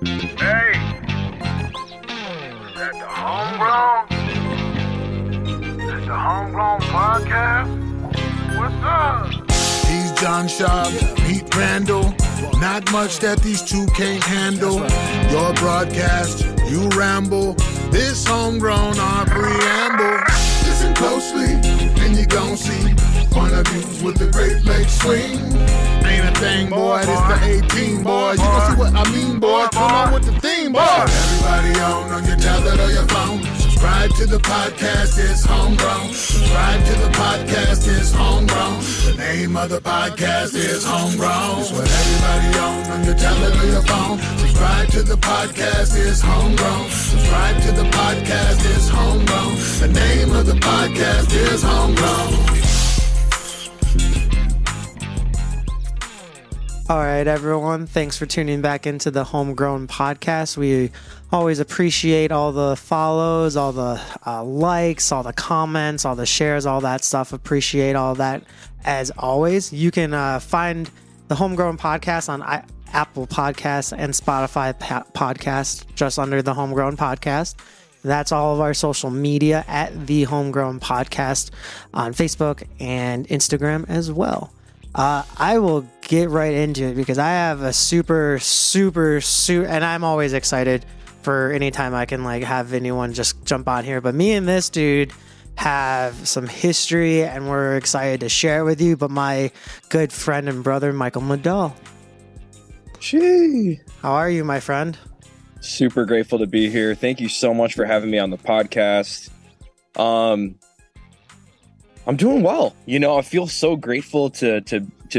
Hey! Is that the Homegrown? That's the Homegrown Podcast? What's up? He's John Sharp, Pete Crandall. Not much that these two can't handle. Your broadcast, you ramble. This Homegrown, our preamble. Listen closely, and you gon' see. Fun of you with the Great Lakes swing. Ain't a thing, boy, this the 18, boy. You gon' see what I mean, boy. Come on with the theme, boy. Everybody on your tablet or your phone. Subscribe to the podcast, it's Homegrown. Subscribe to the podcast, it's Homegrown. The name of the podcast is Homegrown. It's what everybody on your tablet or your phone. Subscribe to the podcast, it's Homegrown. Subscribe to the podcast, it's Homegrown. The name of the podcast is Homegrown. All right, everyone. Thanks for tuning back into the Homegrown Podcast. We always appreciate all the follows, all the likes, all the comments, all the shares, all that stuff. Appreciate all that as always. You can find the Homegrown Podcast on Apple Podcasts and Spotify Podcasts just under the Homegrown Podcast. That's all of our social media at the Homegrown Podcast on Facebook and Instagram as well. I will get right into it because I have a super, and I'm always excited for any time I can like have anyone just jump on here. But me and this dude have some history and we're excited to share it with you. But my good friend and brother, Michael Medall. Gee. How are you, my friend? Super grateful to be here. Thank you so much for having me on the podcast. I'm doing well. You know, I feel so grateful to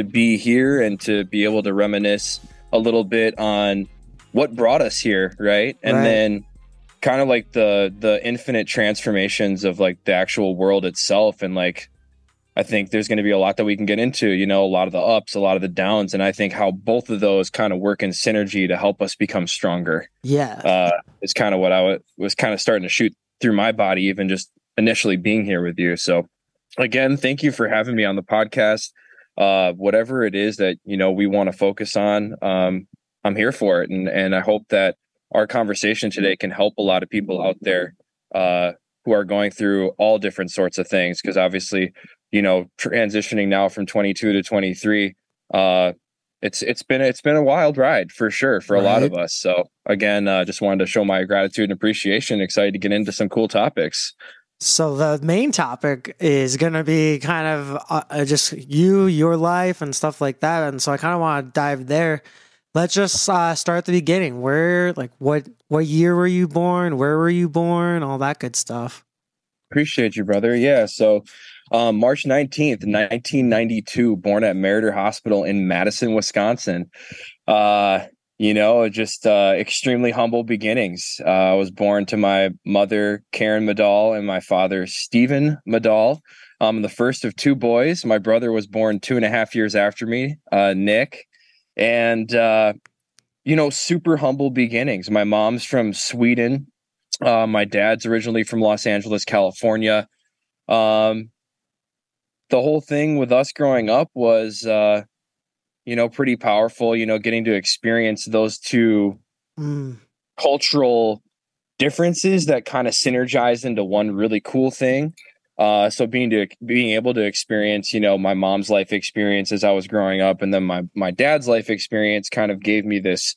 be here and to be able to reminisce a little bit on what brought us here, right? And then kind of like the infinite transformations of like the actual world itself. And like, I think there's going to be a lot that we can get into, you know, a lot of the ups, a lot of the downs. And I think how both of those kind of work in synergy to help us become stronger. Yeah. It's kind of what I was kind of starting to shoot through my body, even just initially being here with you. So again, thank you for having me on the podcast. Whatever it is that, you know, we want to focus on, I'm here for it. And I hope that our conversation today can help a lot of people out there who are going through all different sorts of things. Because obviously, you know, transitioning now from 22 to 23, it's been a wild ride for sure for a lot of us. So again, just wanted to show my gratitude and appreciation. Excited to get into some cool topics. So the main topic is going to be kind of just your life and stuff like that. And so I kind of want to dive there. Let's just start at the beginning. Where, like, what year were you born? Where were you born? All that good stuff. Appreciate you, brother. Yeah. So March 19th, 1992, born at Meriter Hospital in Madison, Wisconsin. You know, just extremely humble beginnings. I was born to my mother, Karen Medall, and my father, Stephen Medall. I'm the first of two boys. My brother was born 2.5 years after me, Nick. And, you know, super humble beginnings. My mom's from Sweden. My dad's originally from Los Angeles, California. The whole thing with us growing up was, you know, pretty powerful, you know, getting to experience those two cultural differences that kind of synergize into one really cool thing. So being able to experience, you know, my mom's life experience as I was growing up, and then my dad's life experience kind of gave me this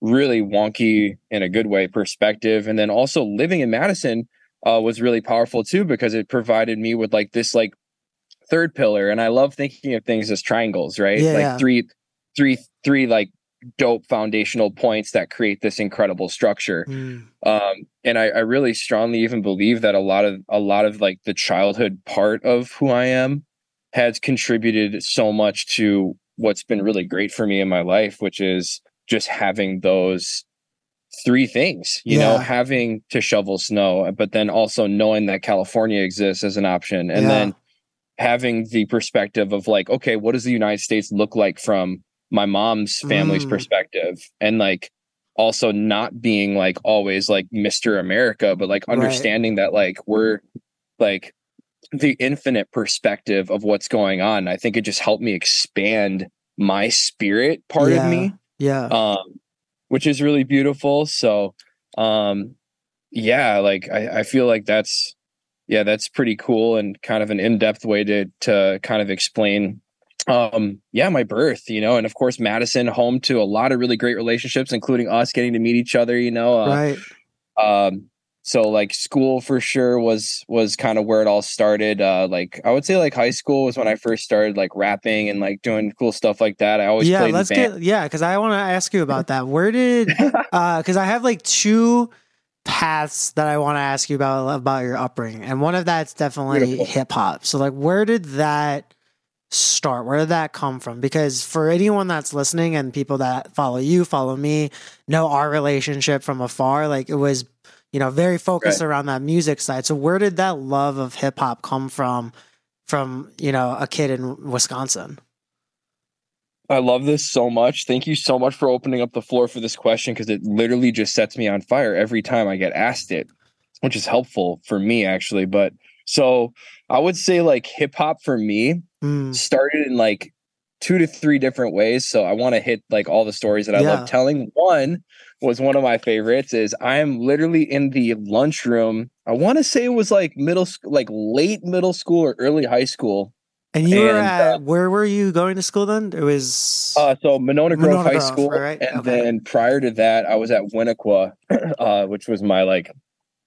really wonky, in a good way, perspective. And then also living in Madison was really powerful too, because it provided me with like this like third pillar. And I love thinking of things as triangles, right? Yeah, like three like dope foundational points that create this incredible structure. And I really strongly even believe that a lot of like the childhood part of who I am has contributed so much to what's been really great for me in my life, which is just having those three things, you know, having to shovel snow, but then also knowing that California exists as an option. And then having the perspective of like, okay, what does the United States look like from my mom's family's perspective, and like also not being like always like Mr. America, but like understanding that like we're like the infinite perspective of what's going on. I think it just helped me expand my spirit part of me. Yeah. which is really beautiful. So, yeah, like I feel like that's, yeah, that's pretty cool and kind of an in-depth way to kind of explain, yeah, my birth, you know. And of course, Madison, home to a lot of really great relationships, including us getting to meet each other, you know. Right. So like school for sure was kind of where it all started. Like I would say like high school was when I first started like rapping and like doing cool stuff like that. I always played in band. Cause I want to ask you about that. Where did, cause I have like two paths that I want to ask you about your upbringing. And one of that's definitely hip hop. So like, where did that start? Where did that come from? Because for anyone that's listening and people that follow you, follow me, know our relationship from afar, like it was, you know, very focused around that music side. So where did that love of hip hop come from, you know, a kid in Wisconsin? I love this so much. Thank you so much for opening up the floor for this question, because it literally just sets me on fire every time I get asked it, which is helpful for me actually. But so I would say like hip hop for me started in like 2 to 3 different ways. So I want to hit like all the stories that I love telling. One was one of my favorites is I am literally in the lunchroom. I want to say it was like middle school, like late middle school or early high school. And you were at, where were you going to school then? It was so Monona Grove High School. Right? And then prior to that, I was at Winnequah, which was my like,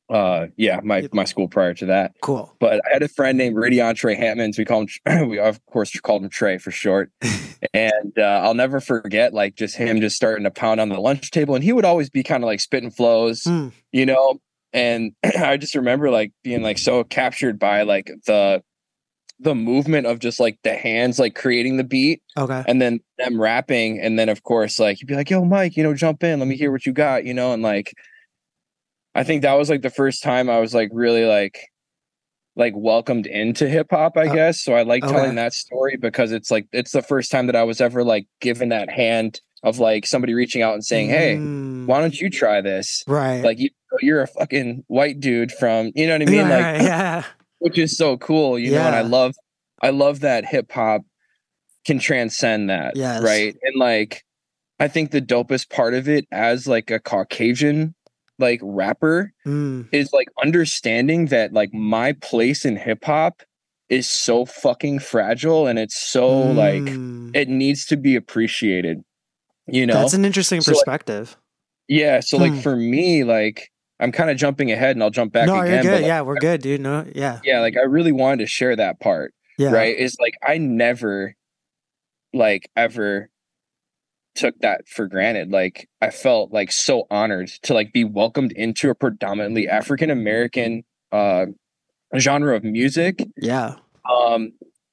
my school prior to that. Cool. But I had a friend named Radion Trey Hammonds. We call him, we of course called him Trey for short. And I'll never forget like just him just starting to pound on the lunch table. And he would always be kind of like spitting flows, you know? And I just remember like being like so captured by like the movement of just like the hands like creating the beat and then them rapping. And then of course like he'd be like, yo Mike, you know, jump in, let me hear what you got, you know. And like I think that was like the first time I was like really like welcomed into hip hop, I guess. So I like telling that story because it's like, it's the first time that I was ever like given that hand of like somebody reaching out and saying, hey, why don't you try this? Right. Like you're a fucking white dude from, you know what I mean? Yeah, like, which is so cool. You know, and I love that hip hop can transcend that. Yes. Right. And like, I think the dopest part of it as like a Caucasian like rapper is like understanding that like my place in hip hop is so fucking fragile and it's so like it needs to be appreciated, you know. That's an interesting perspective. Like, yeah, so like for me, like I'm kind of jumping ahead and I'll jump back again. You're good. But, like, yeah, we're good, dude. No, yeah. Yeah, like I really wanted to share that part. Yeah. Right? It's like I never like ever took that for granted. Like I felt like so honored to like be welcomed into a predominantly African American genre of music. Yeah.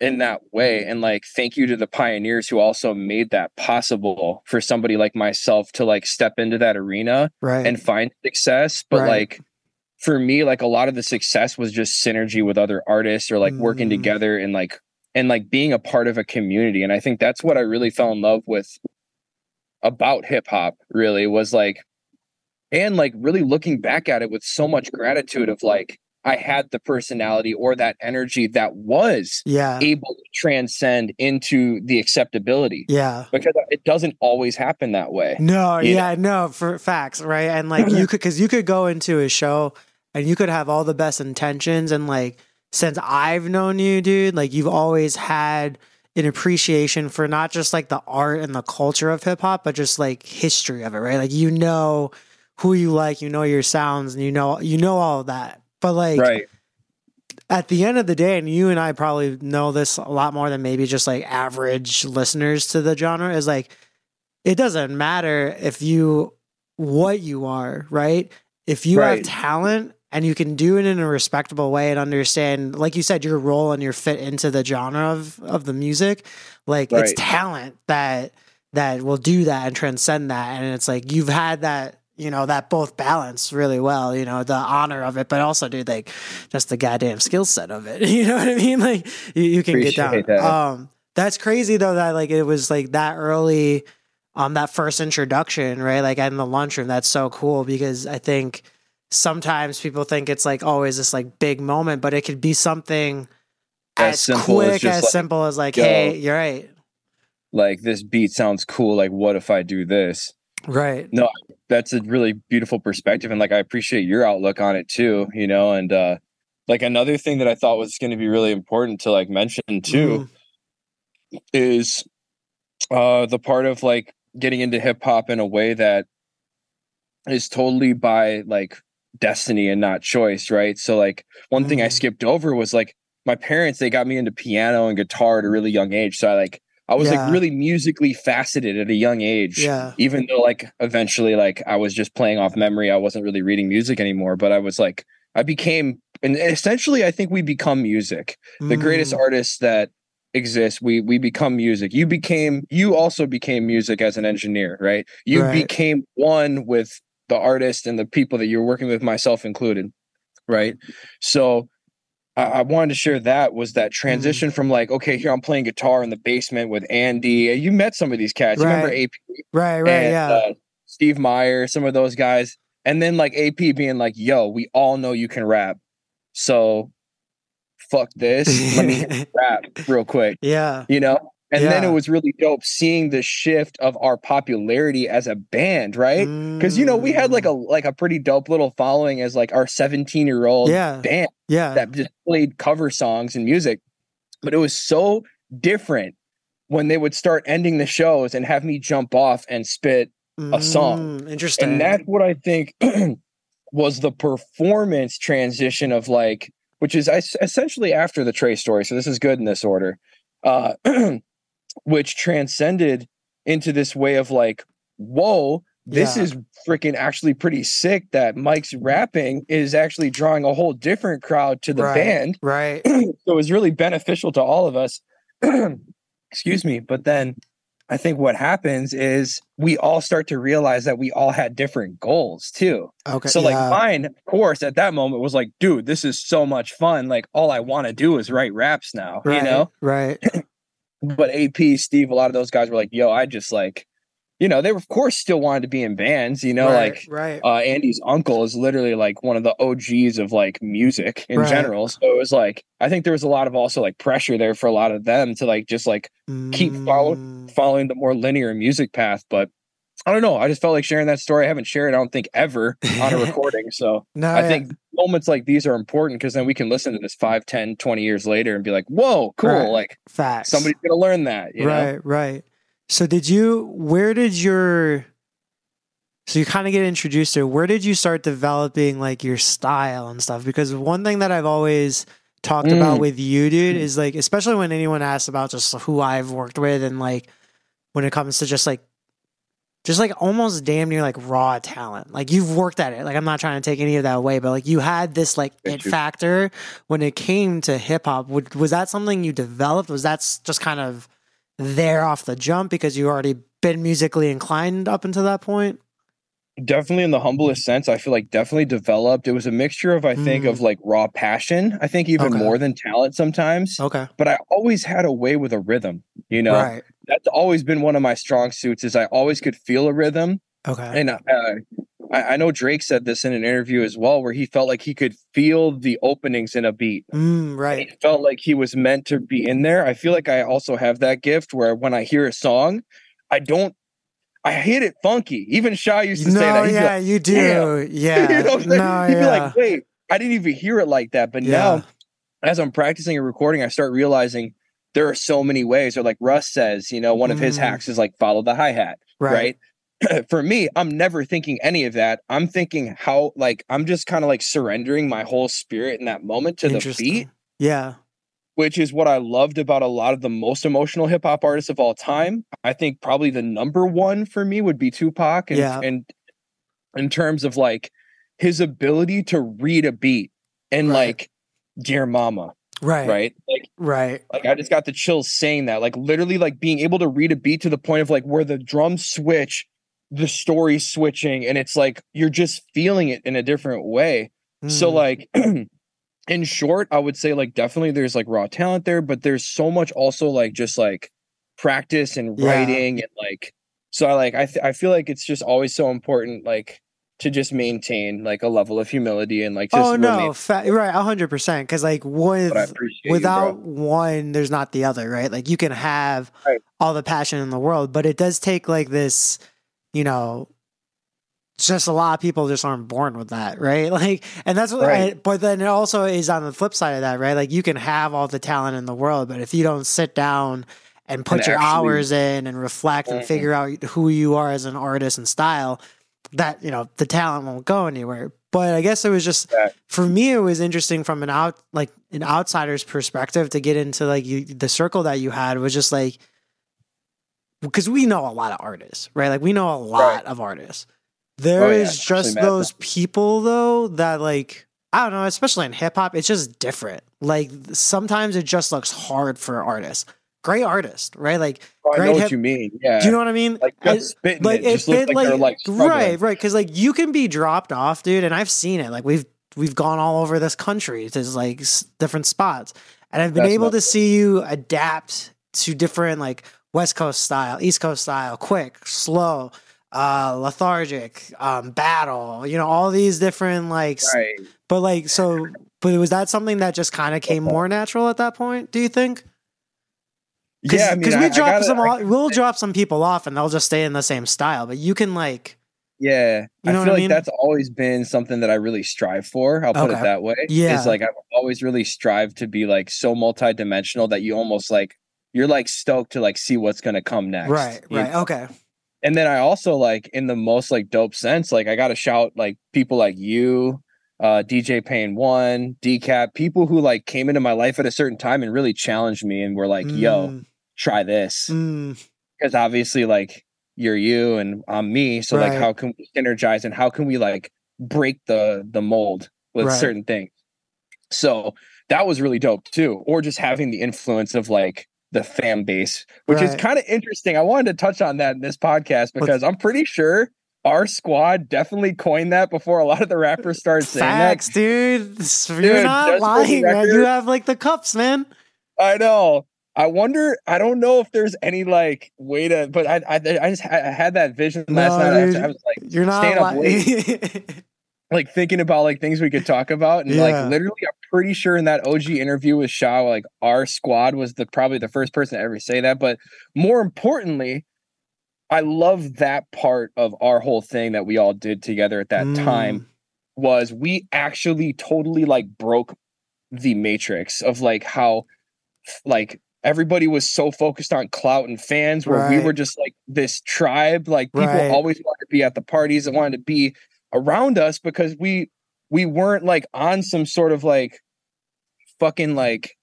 In that way. And like thank you to the pioneers who also made that possible for somebody like myself to like step into that arena and find success. But like for me, like a lot of the success was just synergy with other artists or like working together and like being a part of a community. And I think that's what I really fell in love with about hip hop, really, was like, and like really looking back at it with so much gratitude of like, I had the personality or that energy that was able to transcend into the acceptability. Yeah. Because it doesn't always happen that way. No. Yeah. Know? No, for facts. Right. And like you could, cause you could go into a show and you could have all the best intentions. And like, since I've known you, dude, like you've always had an appreciation for not just like the art and the culture of hip hop, but just like history of it. Right. Like, you know, who you like, you know, your sounds, and you know, all of that. But like at the end of the day, and you and I probably know this a lot more than maybe just like average listeners to the genre, is like, it doesn't matter what you are, right? If you have talent and you can do it in a respectable way and understand, like you said, your role and your fit into the genre of the music, like it's talent that will do that and transcend that. And it's like, you've had that, you know, that both balance really well, you know, the honor of it, but also, dude, like just the goddamn skill set of it. You know what I mean? Like you can get down. That. That's crazy though, that like, it was like that early on, that first introduction, right? Like in the lunchroom. That's so cool, because I think sometimes people think it's like always this like big moment, but it could be something as simple as like, yo, hey, you're right. Like this beat sounds cool. Like, what if I do this? Right. No, that's a really beautiful perspective. And like, I appreciate your outlook on it too, you know? And like another thing that I thought was going to be really important to like mention too is the part of like getting into hip hop in a way that is totally by like destiny and not choice. Right. So like one thing I skipped over was like my parents, they got me into piano and guitar at a really young age. So I was like really musically faceted at a young age, even though like eventually like I was just playing off memory. I wasn't really reading music anymore, but I was like, I became, and essentially I think we become music. The greatest artists that exist, we become music. You also became music as an engineer, right? You became one with the artist and the people that you're working with, myself included. Right. So I wanted to share that was that transition from like, okay, here I'm playing guitar in the basement with Andy. You met some of these cats. Right. You remember AP? Right, and, Steve Meyer, some of those guys. And then like AP being like, yo, we all know you can rap. So fuck this. Let me rap real quick. Yeah. You know? And then it was really dope seeing the shift of our popularity as a band, right? Because, you know, we had like a pretty dope little following as like our 17-year-old band that just played cover songs and music. But it was so different when they would start ending the shows and have me jump off and spit a song. Interesting. And that's what I think was the performance transition of like, which is essentially after the Trey story. So this is good in this order. Which transcended into this way of like, whoa, this is freaking actually pretty sick that Mike's rapping is actually drawing a whole different crowd to the band. Right. So it was really beneficial to all of us. Excuse me. But then I think what happens is we all start to realize that we all had different goals too. Okay. So like mine, of course, at that moment was like, dude, this is so much fun. Like all I want to do is write raps now, you know? Right. But AP, Steve, a lot of those guys were like, yo, I just like, you know, they of course still wanted to be in bands, you know, Andy's uncle is literally like one of the OGs of like music in general. So it was like, I think there was a lot of also like pressure there for a lot of them to like, just like keep following the more linear music path. But I don't know. I just felt like sharing that story. I haven't shared, I don't think, ever on a recording. So I think moments like these are important because then we can listen to this 5, 10, 20 years later and be like, whoa, cool. Like facts. Somebody's going to learn that. You know? Right. So so you kind of get introduced to, where did you start developing like your style and stuff? Because one thing that I've always talked about with you, dude, is like, especially when anyone asks about just who I've worked with and like, when it comes to just like almost damn near like raw talent. Like you've worked at it. Like I'm not trying to take any of that away, but like you had this like it factor when it came to hip hop. Was that something you developed? Was that just kind of there off the jump because you already been musically inclined up until that point? Definitely, in the humblest sense, I feel like definitely developed. It was a mixture of, I think, of like raw passion. I think even more than talent sometimes. Okay. But I always had a way with a rhythm, you know? Right. That's always been one of my strong suits is I always could feel a rhythm. Okay. And I know Drake said this in an interview as well, where he felt like he could feel the openings in a beat. Right. It felt like he was meant to be in there. I feel like I also have that gift where when I hear a song, I hit it funky. Even Shao used to say that. He'd like, you do. Damn. Yeah. You know what I'm saying? He'd be like, wait, I didn't even hear it like that. But now, as I'm practicing and recording, I start realizing there are so many ways. Or like Russ says, you know, one of his hacks is like, follow the hi-hat, right? For me, I'm never thinking any of that. I'm thinking how, like, I'm just kind of like surrendering my whole spirit in that moment to the beat. Yeah. Which is what I loved about a lot of the most emotional hip hop artists of all time. I think probably the number one for me would be Tupac. And, and in terms of like his ability to read a beat and like Dear Mama. Like I just got the chills saying that, like literally like being able to read a beat to the point of like where the drums switch, the story's switching. And it's like, you're just feeling it in a different way. So like, in short, I would say like definitely there's like raw talent there, but there's so much also like just like practice and writing and like, so I like, I feel like it's just always so important like to just maintain like a level of humility and like, just right. 100%. Cause like without one, there's not the other, right? Like you can have all the passion in the world, but it does take like this you know, just a lot of people just aren't born with that, right? Like, and that's what, right. But then it also is on the flip side of that, right? Like, you can have all the talent in the world, but if you don't sit down and put your hours in and reflect and figure out who you are as an artist and style, that, you know, the talent won't go anywhere. But I guess it was just, for me, it was interesting from an outsider's perspective to get into like the circle that you had was just like, because we know a lot of artists, right? Like, we know a lot of artists. There is just those people though that, like, I don't know, especially in hip hop, it's just different. Like, sometimes it just looks hard for artists. Great artist, right? Like, I know what you mean. Yeah. Do you know what I mean? Like, right. Because like, you can be dropped off, dude. And I've seen it. Like, we've gone all over this country to like different spots, and I've been able to see you adapt to different, like, West Coast style, East Coast style, quick, slow, lethargic, battle. You know, all these different like. Right. But like, so, but was that something that just kind of came more natural at that point? Do you think? Yeah, because we'll drop some people off and they'll just stay in the same style, but you can like, yeah, you know, I feel like that's always been something that I really strive for. I'll put it that way. Yeah, it's like I've always really strived to be like so multidimensional that you almost like you're like stoked to like see what's gonna come next. Right. Okay. And then I also like in the most like dope sense, like I gotta shout like people like you, DJ Pain One, Decap, people who like came into my life at a certain time and really challenged me and were like, yo. Try this because obviously like you're you and I'm me, so like how can we synergize and how can we like break the mold with certain things? So that was really dope too, or just having the influence of like the fan base, which is kind of interesting. I wanted to touch on that in this podcast because I'm pretty sure our squad definitely coined that before a lot of the rappers started saying that. Dude, you're not lying, man. You have like the cups, man. I know. I wonder, I don't know if there's any like way to, but I had that vision last night. Dude, I was like, you're not staying up late, like thinking about like things we could talk about. And like, literally, I'm pretty sure in that OG interview with Shao, like our squad was probably the first person to ever say that. But more importantly, I love that part of our whole thing that we all did together at that time was we actually totally like broke the matrix of like how like, everybody was so focused on clout and fans where we were just like this tribe, like people always wanted to be at the parties and wanted to be around us because we weren't like on some sort of like fucking like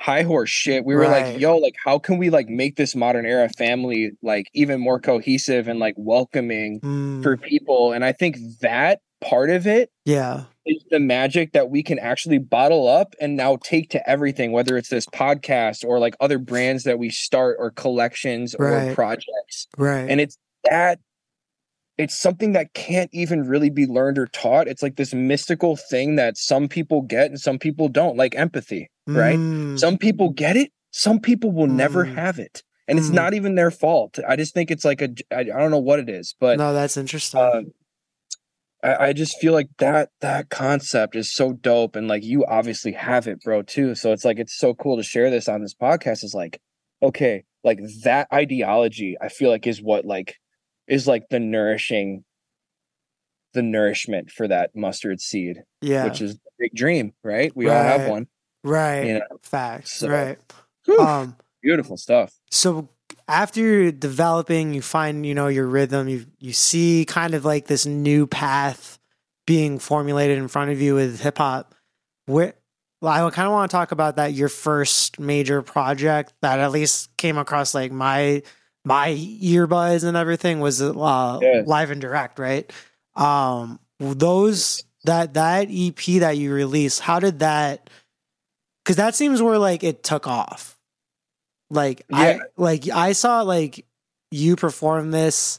high horse shit. We were like, yo, like how can we like make this modern era family like even more cohesive and like welcoming for people? And I think that part of it is the magic that we can actually bottle up and now take to everything, whether it's this podcast or like other brands that we start or collections or projects. And it's that it's something that can't even really be learned or taught. It's like this mystical thing that some people get and some people don't, like empathy, right? Some people get it. Some people will never have it. And it's not even their fault. I just think it's like I don't know what it is, but no, that's interesting. I just feel like that concept is so dope. And like, you obviously have it, bro, too. So it's like, it's so cool to share this on this podcast. It's like, okay, like that ideology, I feel like is what like, is like the nourishment for that mustard seed, which is the big dream, right? We all have one. Right. You know? Facts. So, whew, beautiful stuff. So after you're developing, you find, you know, your rhythm, you see kind of like this new path being formulated in front of you with hip hop. I kind of want to talk about that. Your first major project that at least came across like my earbuds and everything was Live and Direct. Right. Those, that EP that you released, how did that, cause that seems where like it took off. Like I saw like you perform this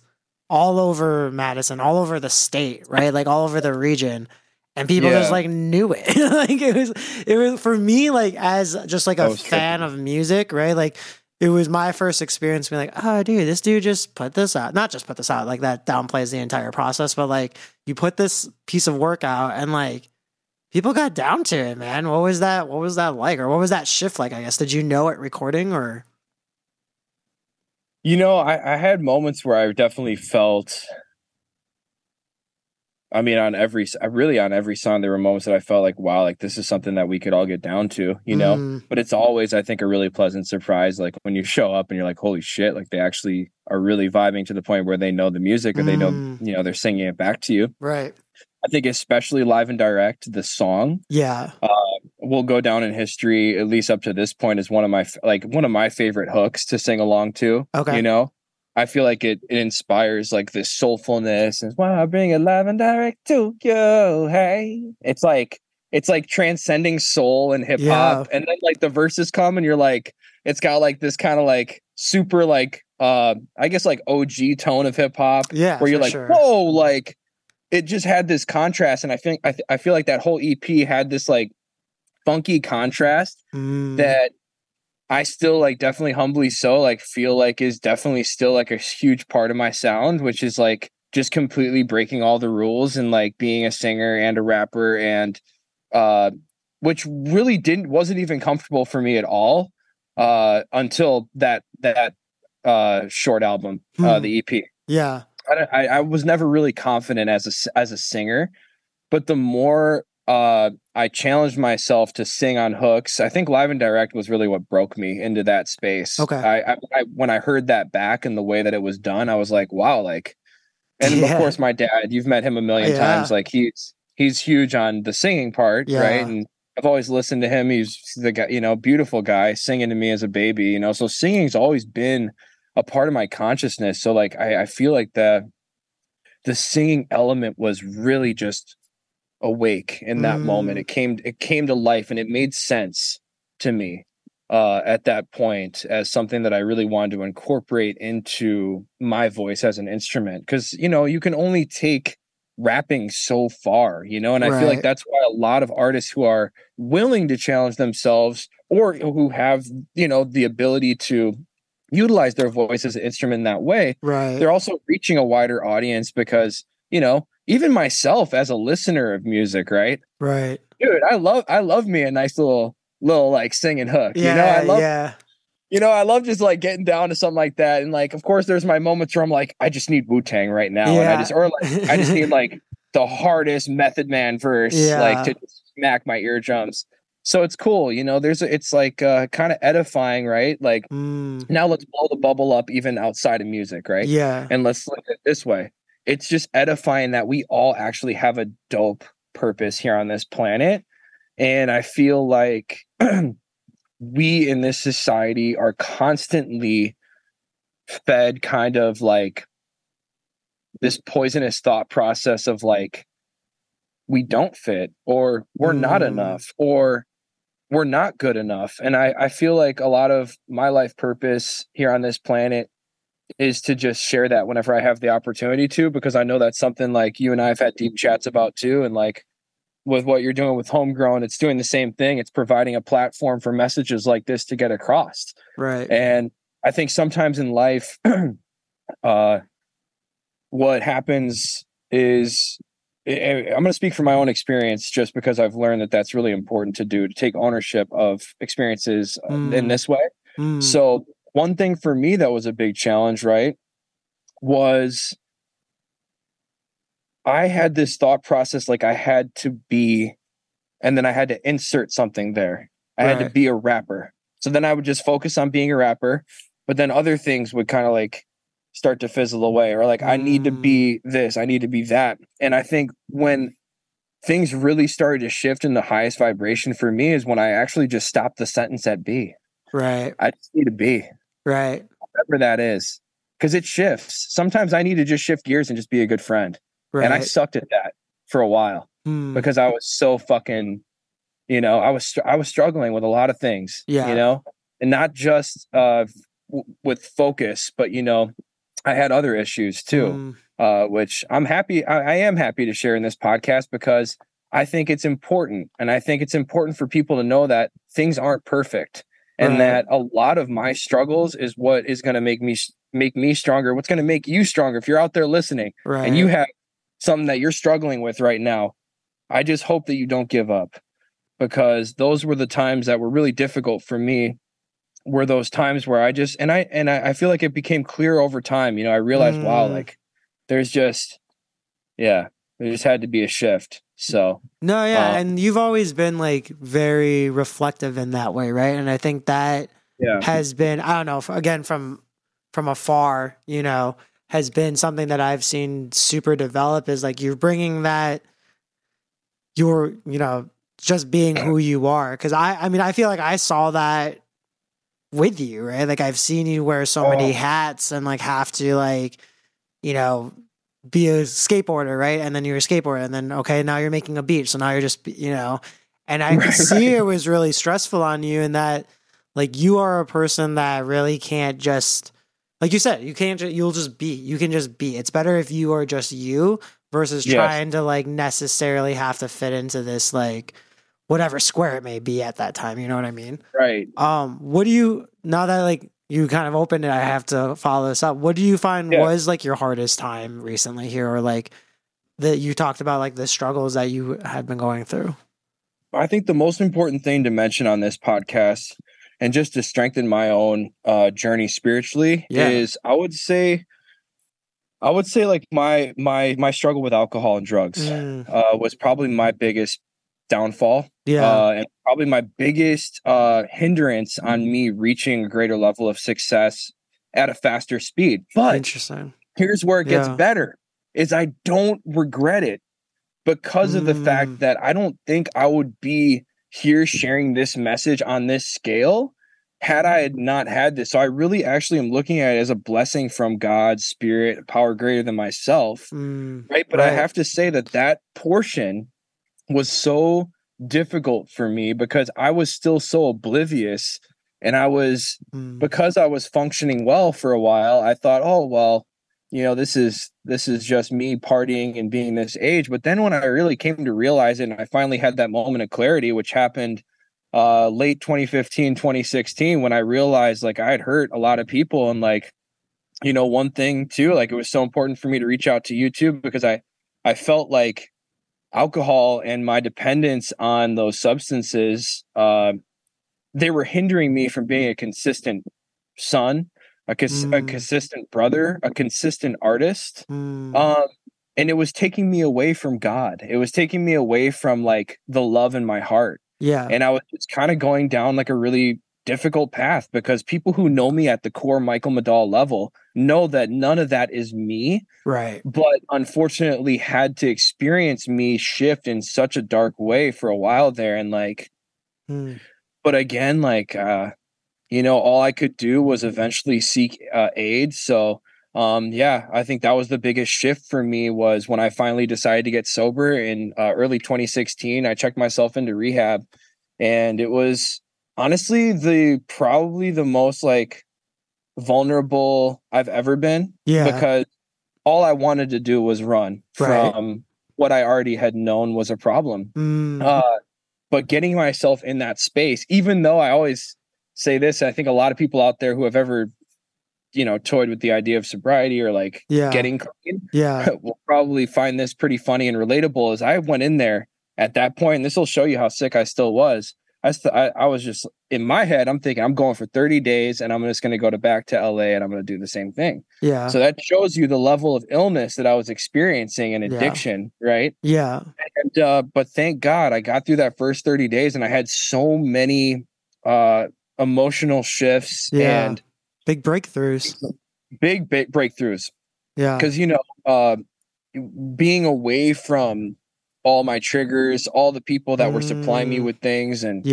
all over Madison, all over the state, right? Like all over the region, and people just like knew it. Like it was for me, like as just like a fan of music, right? Like it was my first experience being like, oh dude, this dude just put this out. Not just put this out, like that downplays the entire process, but like you put this piece of work out and like people got down to it, man. What was that like? Or what was that shift like, I guess? Did you know it recording or? You know, I had moments where I definitely felt, I mean, on every song, there were moments that I felt like, wow, like this is something that we could all get down to, you know, but it's always, I think, a really pleasant surprise. Like when you show up and you're like, holy shit, like they actually are really vibing to the point where they know the music or they know, you know, they're singing it back to you. Right. I think especially Live and Direct, the song. Yeah. Will go down in history, at least up to this point, as one of my favorite hooks to sing along to, okay. You know? I feel like it inspires like this soulfulness and wow, bring it live and direct to you. Hey, it's like transcending soul and hip hop. Yeah. And then like the verses come and you're like, it's got like this kind of like super like, I guess like OG tone of hip hop where you're like, sure. Whoa, like it just had this contrast. And I think, I feel like that whole EP had this like funky contrast that I still like definitely humbly so like feel like is definitely still like a huge part of my sound, which is like just completely breaking all the rules and like being a singer and a rapper and which really wasn't even comfortable for me at all until that short album, the EP. Yeah, I was never really confident as a singer, but the more I challenged myself to sing on hooks. I think Live and Direct was really what broke me into that space. Okay. I when I heard that back and the way that it was done, I was like, wow, like, and of course my dad, you've met him a million times. Like he's huge on the singing part. Yeah. Right. And I've always listened to him. He's the guy, you know, beautiful guy singing to me as a baby, you know, so singing's always been a part of my consciousness. So like, I feel like the singing element was really just awake in that moment. It came to life and it made sense to me at that point as something that I really wanted to incorporate into my voice as an instrument, because you know you can only take rapping so far, you know, and I feel like that's why a lot of artists who are willing to challenge themselves or who have, you know, the ability to utilize their voice as an instrument in that way, they're also reaching a wider audience, because you know, even myself as a listener of music, right? Dude, I love me a nice little like singing hook. Yeah, you know, I love just like getting down to something like that. And like, of course, there's my moments where I'm like, I just need Wu-Tang right now. Yeah. And I just need like the hardest Method Man verse, like to just smack my eardrums. So it's cool. You know, it's like kind of edifying, right? Like now let's blow the bubble up even outside of music, right? Yeah. And let's look at it this way. It's just edifying that we all actually have a dope purpose here on this planet. And I feel like we in this society are constantly fed kind of like this poisonous thought process of like, we don't fit, or we're not enough, or we're not good enough. And I feel like a lot of my life purpose here on this planet is to just share that whenever I have the opportunity to, because I know that's something like you and I have had deep chats about too. And like with what you're doing with Homegrown, it's doing the same thing. It's providing a platform for messages like this to get across. Right. And I think sometimes in life, what happens is, I'm going to speak from my own experience just because I've learned that that's really important to do, to take ownership of experiences in this way. So one thing for me that was a big challenge, right, was I had this thought process like I had to be, and then I had to insert something there. I had to be a rapper. So then I would just focus on being a rapper, but then other things would kind of like start to fizzle away, or like I need to be this, I need to be that. And I think when things really started to shift in the highest vibration for me is when I actually just stopped the sentence at B. Right. I just need to be. Right. Whatever that is. Because it shifts. Sometimes I need to just shift gears and just be a good friend. Right. And I sucked at that for a while because I was so fucking, you know, I was struggling with a lot of things, you know, and not just with focus, but, you know, I had other issues too, which I'm happy. I am happy to share in this podcast because I think it's important. And I think it's important for people to know that things aren't perfect. And that a lot of my struggles is what is going to make me stronger. What's going to make you stronger if you're out there listening and you have something that you're struggling with right now. I just hope that you don't give up, because those were the times that were really difficult for me were those times where I just, and I feel like it became clear over time, you know, I realized, wow, like there's just, yeah, there just had to be a shift. So no, yeah. And you've always been like very reflective in that way. Right. And I think that has been, I don't know, again, from afar, you know, has been something that I've seen super develop is like, you're bringing that you're, you know, just being who you are. Cause I mean, I feel like I saw that with you, right? Like I've seen you wear so many hats and like have to like, you know, be a skateboarder, right? And then you're a skateboarder, and then okay, now you're making a beat, so now you're just, you know. And I could see it was really stressful on you, and that like you are a person that really can't just, like you said, you can't. You'll just be. You can just be. It's better if you are just you versus trying to like necessarily have to fit into this like whatever square it may be at that time. You know what I mean? Right. What do you, now that like you kind of opened it, I have to follow this up. What do you find was like your hardest time recently here, or like that you talked about, like the struggles that you had been going through? I think the most important thing to mention on this podcast, and just to strengthen my own journey spiritually, is I would say like my struggle with alcohol and drugs was probably my biggest downfall, and probably my biggest hindrance on me reaching a greater level of success at a faster speed. But interesting, here's where it gets better, is I don't regret it because of the fact that I don't think I would be here sharing this message on this scale had I had not had this. So I really actually am looking at it as a blessing from God's spirit, power greater than myself, right? But I have to say that portion was so difficult for me because I was still so oblivious, and I was, because I was functioning well for a while, I thought, oh, well, you know, this is just me partying and being this age. But then when I really came to realize it, and I finally had that moment of clarity, which happened late 2015, 2016, when I realized like I had hurt a lot of people. And like, you know, one thing too, like it was so important for me to reach out to YouTube because I felt like alcohol and my dependence on those substances, they were hindering me from being a consistent son, a consistent brother, a consistent artist. And it was taking me away from God. It was taking me away from like the love in my heart. Yeah. And I was just kind of going down like a really difficult path because people who know me at the core Michael Medall level know that none of that is me, right? But unfortunately had to experience me shift in such a dark way for a while there. And like but again, like you know, all I could do was eventually seek aid. So I think that was the biggest shift for me, was when I finally decided to get sober in early 2016. I checked myself into rehab, and it was honestly probably the most like vulnerable I've ever been, because all I wanted to do was run from what I already had known was a problem. But getting myself in that space, even though I always say this, I think a lot of people out there who have ever, you know, toyed with the idea of sobriety or like getting clean will probably find this pretty funny and relatable, as I went in there at that point, and this will show you how sick I still was. I was just, in my head, I'm thinking I'm going for 30 days and I'm just going to go back to LA and I'm going to do the same thing. Yeah. So that shows you the level of illness that I was experiencing and addiction, right? Yeah. And, but thank God I got through that first 30 days, and I had so many emotional shifts and big breakthroughs. Big breakthroughs. Yeah. Because, you know, being away from all my triggers, all the people that were supplying me with things and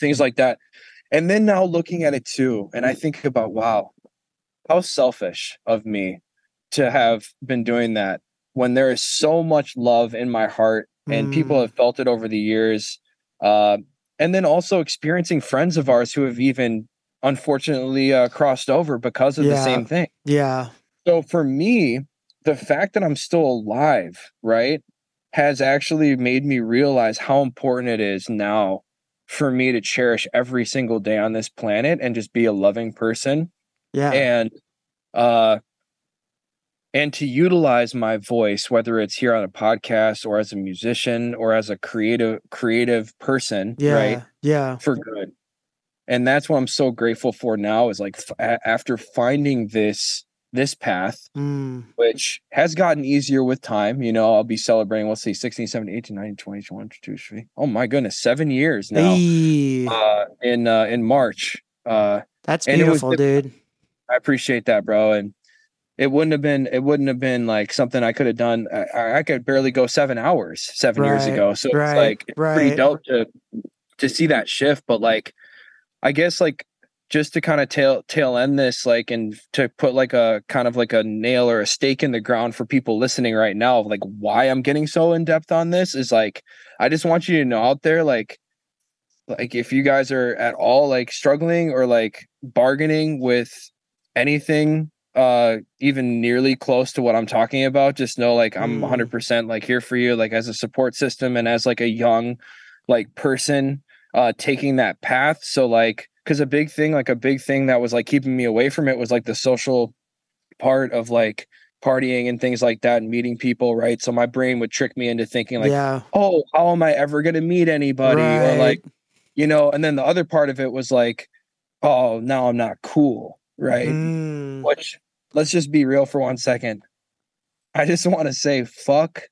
things like that. And then now looking at it too, and I think about, wow, how selfish of me to have been doing that when there is so much love in my heart, and people have felt it over the years. And then also experiencing friends of ours who have even unfortunately crossed over because of the same thing. Yeah. So for me, the fact that I'm still alive, right, has actually made me realize how important it is now for me to cherish every single day on this planet and just be a loving person. Yeah. And to utilize my voice, whether it's here on a podcast or as a musician or as a creative person, right? Yeah. For good. And that's what I'm so grateful for now is like after finding this path, which has gotten easier with time. You know, I'll be celebrating, let's see, 16, 17, 18, 19, 20, 21, 22, 23. Oh my goodness, 7 years now in March. That's beautiful, dude. I appreciate that, bro. And it wouldn't have been like something I could have done. I could barely go 7 hours, years ago. So it's like pretty dope to see that shift. But like, I guess like, just to kind of tail end this, like, and to put like a kind of like a nail or a stake in the ground for people listening right now, like why I'm getting so in depth on this is like, I just want you to know out there, like if you guys are at all like struggling or like bargaining with anything, even nearly close to what I'm talking about, just know, like, I'm 100% like here for you, like as a support system and as like a young, like person, taking that path. So like, because a big thing that was like keeping me away from it was like the social part of like partying and things like that and meeting people, right? So my brain would trick me into thinking like, oh, how am I ever going to meet anybody? Or like, you know, and then the other part of it was like, oh, now I'm not cool, right? Which, let's just be real for 1 second. I just want to say, fuck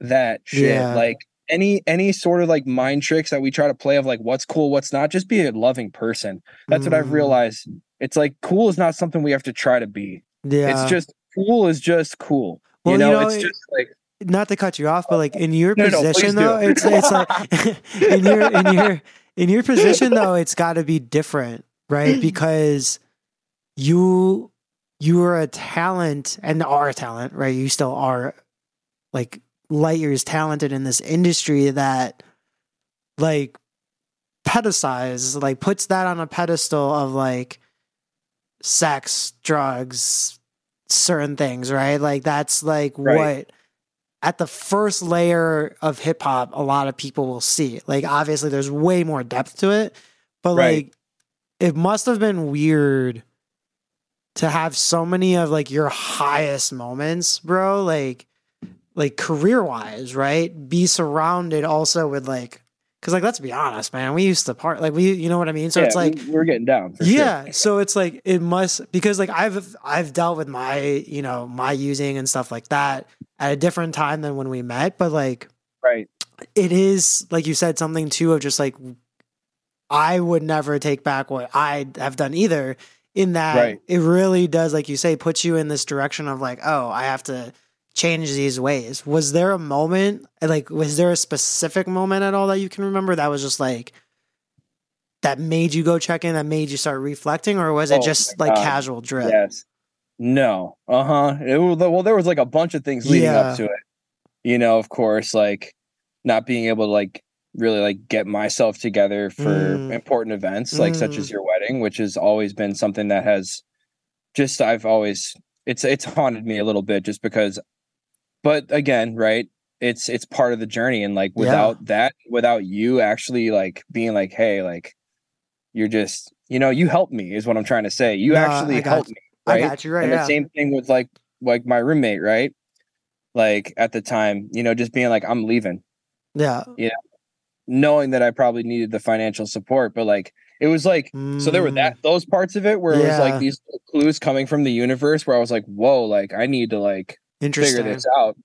that shit. Yeah. Like, any sort of like mind tricks that we try to play of like what's cool, what's not, just be a loving person. That's what I've realized. It's like cool is not something we have to try to be. Yeah, it's just cool is just cool. Well, you know it's just like, not to cut you off, but like in your position though, it's like in your position though, it's got to be different, right? Because you are a talent and are a talent, right? You still are like light years talented in this industry that like pedestalizes, like puts that on a pedestal of like sex, drugs, certain things, right? Like that's like what at the first layer of hip hop, a lot of people will see. Like obviously there's way more depth to it, but like it must have been weird to have so many of like your highest moments, bro. Like career wise, right? Be surrounded also with like, cause like, let's be honest, man, we used to part, like we, you know what I mean? So yeah, it's like, we're getting down. Yeah. Sure. So it's like, it must, because like I've dealt with my, you know, my using and stuff like that at a different time than when we met, but like, it is like you said something too, of just like, I would never take back what I have done either in that it really does, like you say, puts you in this direction of like, oh, I have to change these ways. Was there a moment, like, was there a specific moment at all that you can remember that was just like, that made you go check in, that made you start reflecting, or was it just like casual drip? Yes. No. It was, well, there was like a bunch of things leading up to it. You know, of course, like not being able to like really like get myself together for important events, like such as your wedding, which has always been something that has just, I've always, it's haunted me a little bit just because. But again, right, it's part of the journey. And like without that, without you actually like being like, hey, like you're just, you know, you helped me is what I'm trying to say. You actually helped me. Right? I got you right. And the same thing with like my roommate, right? Like at the time, you know, just being like, I'm leaving. Yeah. Yeah. Knowing that I probably needed the financial support, but like, it was like, so there were those parts of it where it was like these clues coming from the universe where I was like, whoa, like I need to like, figure this out.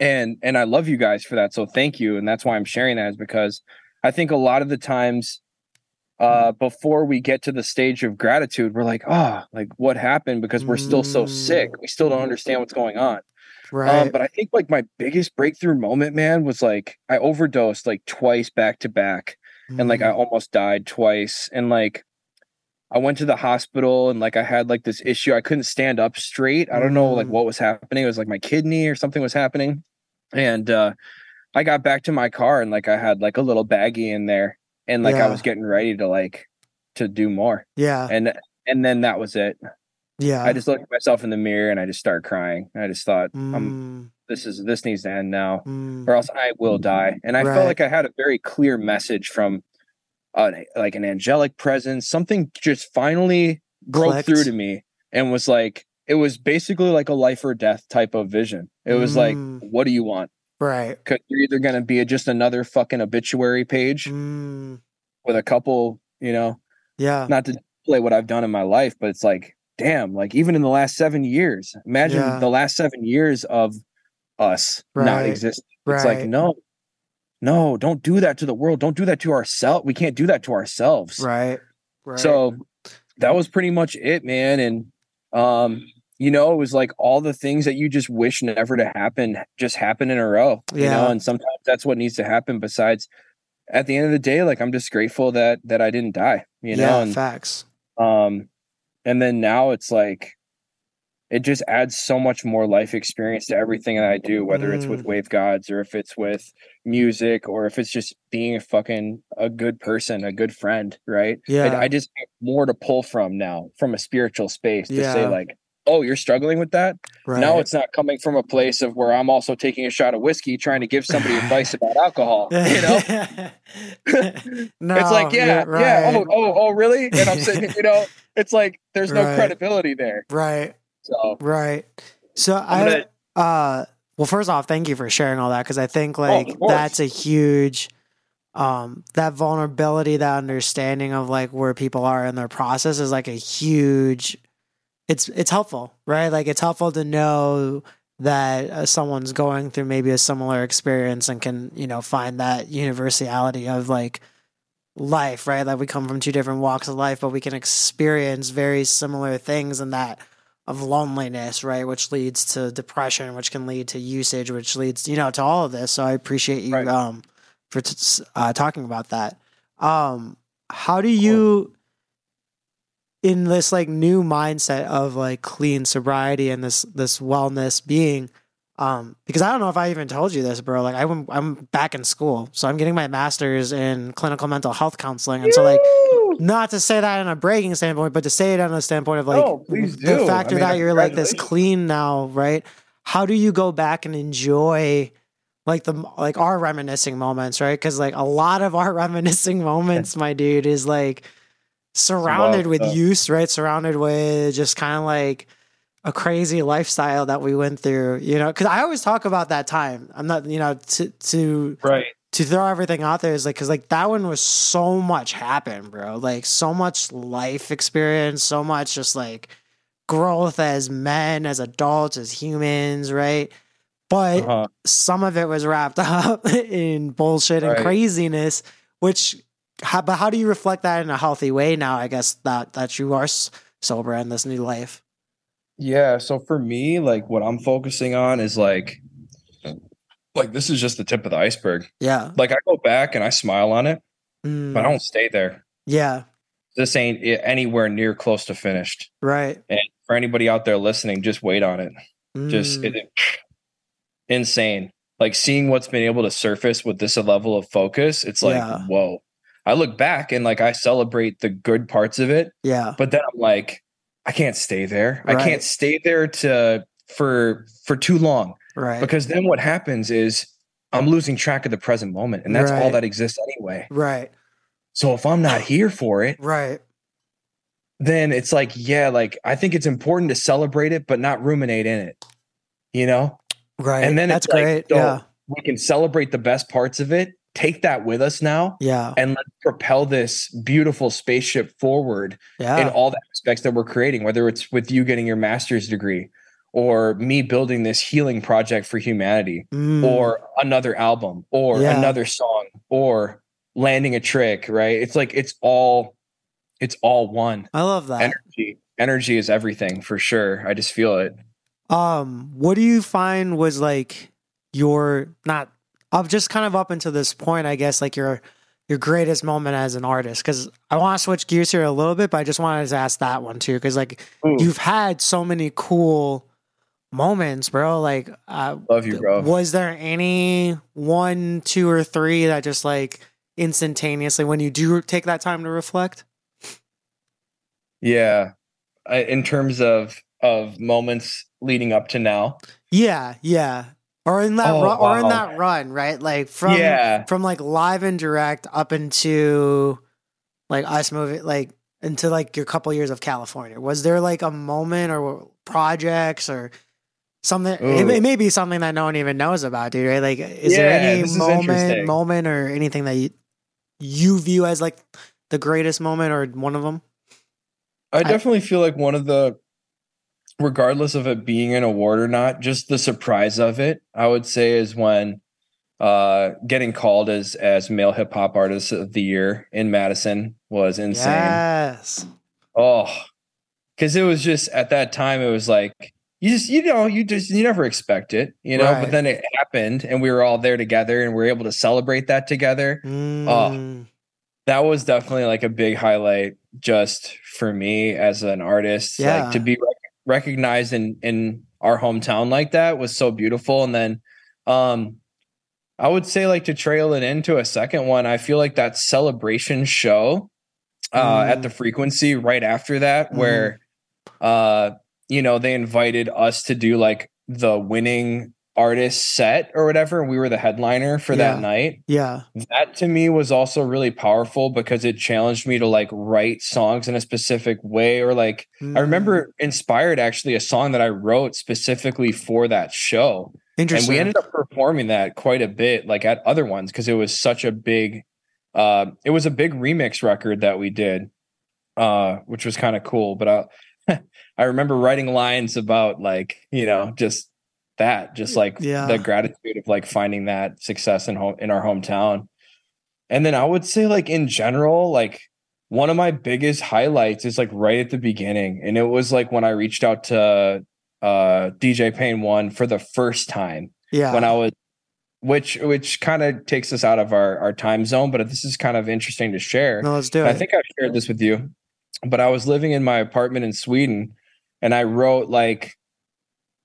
And I love you guys for that. So thank you. And that's why I'm sharing that is because I think a lot of the times before we get to the stage of gratitude, we're like, like what happened? Because we're still so sick. We still don't understand what's going on. Right. But I think like my biggest breakthrough moment, man, was like I overdosed like twice back to back. And like I almost died twice. And like I went to the hospital and like I had like this issue. I couldn't stand up straight. I don't know like what was happening. It was like my kidney or something was happening. And I got back to my car and like I had like a little baggie in there and like I was getting ready to like to do more. Yeah. And then that was it. Yeah. I just looked at myself in the mirror and I just started crying. I just thought this needs to end now or else I will die. And I felt like I had a very clear message from like an angelic presence, something just finally broke through to me and was like, it was basically like a life or death type of vision. It was like, what do you want? Right. Cause you're either going to be just another fucking obituary page with a couple, you know, Yeah. Not to play what I've done in my life, but it's like, damn, like even in the last 7 years, imagine the last 7 years of us not existing. It's like, no, don't do that to the world. Don't do that to ourselves. We can't do that to ourselves. Right. So that was pretty much it, man. And, you know, it was like all the things that you just wish never to happen just happen in a row, you know, and sometimes that's what needs to happen. Besides, at the end of the day, like, I'm just grateful that I didn't die, you know, and facts. And then now it's like, it just adds so much more life experience to everything that I do, whether it's with Wave Gods or if it's with music or if it's just being a good person, a good friend. Right. Yeah. I just have more to pull from now from a spiritual space to say like, oh, you're struggling with that. Right. Now it's not coming from a place of where I'm also taking a shot of whiskey, trying to give somebody advice about alcohol, you know? No, it's like, oh, really? And I'm saying, you know, it's like, there's no credibility there. Right. So well, first off, thank you for sharing all that. Cause I think like that's a huge, that vulnerability, that understanding of like where people are in their process is like a huge, it's helpful, right? Like it's helpful to know that someone's going through maybe a similar experience and can, you know, find that universality of like life, right? Like we come from two different walks of life, but we can experience very similar things in that of loneliness, right? Which leads to depression, which can lead to usage, which leads, you know, to all of this. So I appreciate you for talking about that. How do you... in this like new mindset of like clean sobriety and this wellness being, because I don't know if I even told you this, bro. Like I'm back in school, so I'm getting my master's in clinical mental health counseling. And so like, not to say that in a bragging standpoint, but to say it on a standpoint of like, the fact that you're like this clean now, right? How do you go back and enjoy like our reminiscing moments, right? Cause like a lot of our reminiscing moments, my dude, is like, surrounded with use, right? Surrounded with just kind of like a crazy lifestyle that we went through, you know, because I always talk about that time. I'm not, you know, to throw everything out there is like, because like that one was so much happened, bro. Like so much life experience, so much just like growth as men, as adults, as humans, right? But some of it was wrapped up in bullshit and craziness, which... But how do you reflect that in a healthy way now, I guess, that you are sober in this new life? Yeah. So for me, like what I'm focusing on is like this is just the tip of the iceberg. Yeah. Like I go back and I smile on it, but I don't stay there. Yeah. This ain't anywhere near close to finished. Right. And for anybody out there listening, just wait on it. Just insane. Like seeing what's been able to surface with this level of focus. It's like, whoa. I look back and like I celebrate the good parts of it. Yeah. But then I'm like, I can't stay there. Right. I can't stay there for too long. Right. Because then what happens is I'm losing track of the present moment. And that's all that exists anyway. Right. So if I'm not here for it, then it's like, yeah, like I think it's important to celebrate it, but not ruminate in it. You know? Right. And then that's great. Like, so we can celebrate the best parts of it. Take that with us now and let's propel this beautiful spaceship forward in all the aspects that we're creating, whether it's with you getting your master's degree or me building this healing project for humanity or another album or another song or landing a trick, right? It's like, it's all one. I love that. Energy is everything for sure. I just feel it. What do you find was like your, not, I'm just kind of up until this point, I guess, like your greatest moment as an artist, because I want to switch gears here a little bit, but I just wanted to ask that one too, because like you've had so many cool moments, bro. Like, love you, bro. Was there any 1, 2, or 3 that just like instantaneously when you do take that time to reflect? Yeah, in terms of moments leading up to now. Yeah. Or in that run, right? Like from like Live and Direct up into like us moving, like into like your couple years of California. Was there like a moment or projects or something? It may be something that no one even knows about, dude. Right? Like, is there any moment or anything that you view as like the greatest moment or one of them? I definitely feel like one of the, regardless of it being an award or not, just the surprise of it, I would say, is when getting called as male hip hop artist of the year in Madison was insane. Yes. Oh, because it was just at that time, it was like, you never expect it, right. But then it happened and we were all there together and we were able to celebrate that together. Oh, that was definitely like a big highlight just for me as an artist, like to be recognized in our hometown like that was so beautiful. And then, I would say, like, to trail it into a second one, I feel like that celebration show at the Frequency right after that, where, they invited us to do like the winning artist set or whatever. And we were the headliner for that night. Yeah. That to me was also really powerful because it challenged me to like write songs in a specific way. Or like, I remember it inspired actually a song that I wrote specifically for that show. Interesting. And we ended up performing that quite a bit, like at other ones, because it was such a big, it was a big remix record that we did, which was kind of cool. But I remember writing lines about like, just that, just like the gratitude of like finding that success in our hometown. And then I would say, like, in general, like one of my biggest highlights is like right at the beginning. And it was like when I reached out to DJ Pain One for the first time. Yeah. When I was, which kind of takes us out of our time zone, but this is kind of interesting to share. No, let's do it. I think I've shared this with you, but I was living in my apartment in Sweden and I wrote like,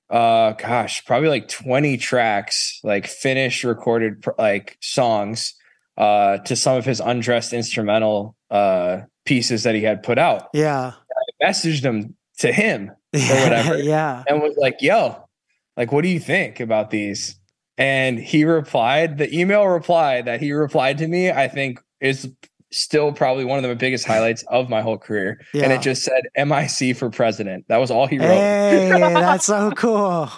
probably like 20 tracks, like finished recorded like songs, to some of his undressed instrumental, pieces that he had put out. Yeah. I messaged him to him. Or whatever. Yeah. And was like, yo, like, what do you think about these? And he replied, the email reply that he replied to me, I think is still probably one of the biggest highlights of my whole career. Yeah. And it just said MIC for president. That was all he wrote. Hey, that's so cool.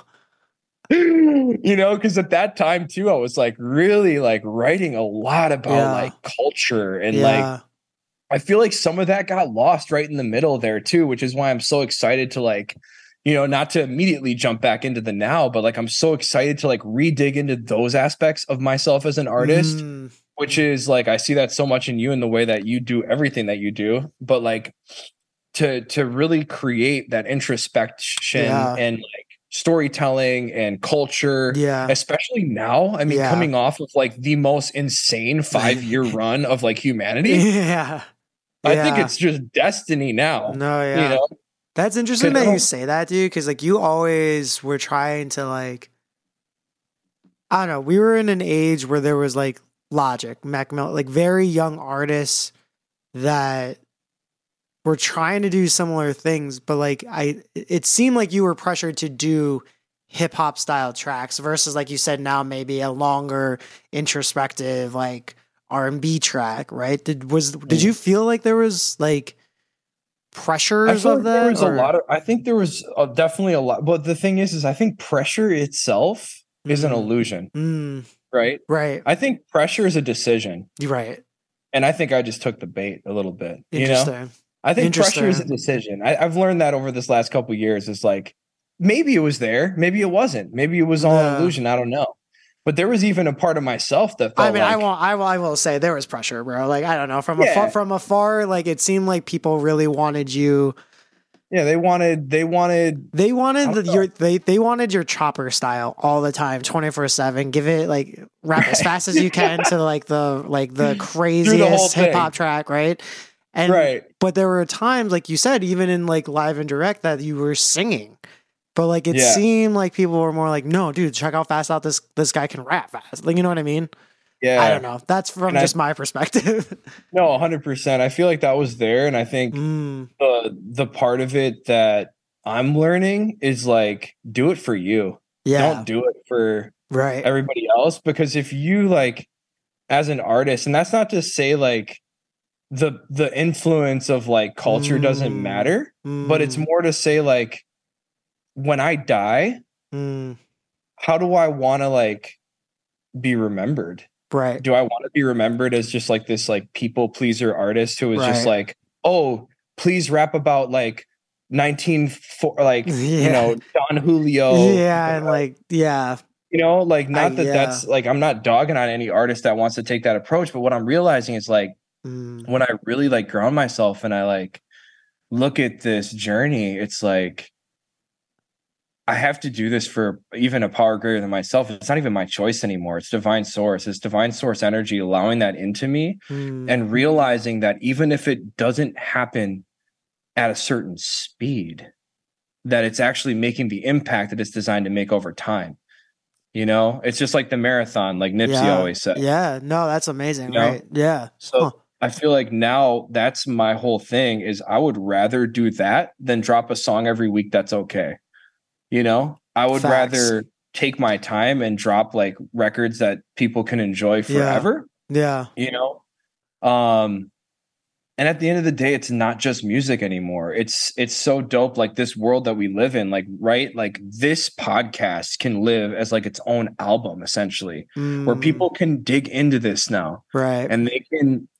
Because at that time too, I was like really like writing a lot about like culture and like, I feel like some of that got lost right in the middle there too, which is why I'm so excited to like, not to immediately jump back into the now, but like, I'm so excited to like redig into those aspects of myself as an artist, which is like, I see that so much in you and the way that you do everything that you do, but like to really create that introspection and like storytelling and culture, especially now. I mean, coming off of like the most insane 5-year run of like humanity. Yeah. I think it's just destiny now. No, yeah. That's interesting that you say that, dude, because like you always were trying to like, I don't know, we were in an age where there was like Logic, Mac Miller, like very young artists that were trying to do similar things, but like it seemed like you were pressured to do hip hop style tracks versus, like you said, now maybe a longer introspective like R&B track, right? Did you feel like there was like pressures of that? There was a lot of, I think there was definitely a lot, but the thing is I think pressure itself is an illusion, right? I think pressure is a decision, right? And I think I just took the bait a little bit. I think pressure is a decision. I've learned that over this last couple of years. It's like, maybe it was there, maybe it wasn't, maybe it was all an illusion. I don't know. But there was even a part of myself that felt like, I will say there was pressure, bro. Like, I don't know, from afar, like it seemed like people really wanted you. Yeah, they wanted your chopper style all the time, 24/7. Give it like rap as fast as you can to like the craziest hip hop track, right? And but there were times, like you said, even in like Live and Direct, that you were singing. But like it seemed like people were more like, no, dude, check how fast out this guy can rap fast. Like, you know what I mean? Yeah. I don't know. That's just my perspective. No, 100%. I feel like that was there. And I think the part of it that I'm learning is like, do it for you. Yeah. Don't do it for everybody else. Because if you like, as an artist, and that's not to say like the influence of like culture doesn't matter, but it's more to say like, when I die, how do I want to like be remembered? Right. Do I want to be remembered as just like this, like people pleaser artist who was just like, oh, please rap about like 19, like, you know, Don Julio. Yeah. And like, you know, like not that that's like, I'm not dogging on any artist that wants to take that approach. But what I'm realizing is like, when I really like ground myself and I like look at this journey, it's like, I have to do this for even a power greater than myself. It's not even my choice anymore. It's divine source. It's divine source energy allowing that into me and realizing that even if it doesn't happen at a certain speed, that it's actually making the impact that it's designed to make over time. You know, it's just like the marathon, like Nipsey always said. Yeah, no, that's amazing. You know? Right. Yeah. So I feel like now that's my whole thing is I would rather do that than drop a song every week. That's okay. You know, I would rather take my time and drop like records that people can enjoy forever. Yeah. You know, and at the end of the day, it's not just music anymore. It's so dope. Like this world that we live in, like, right. Like this podcast can live as like its own album, essentially, where people can dig into this now. Right. And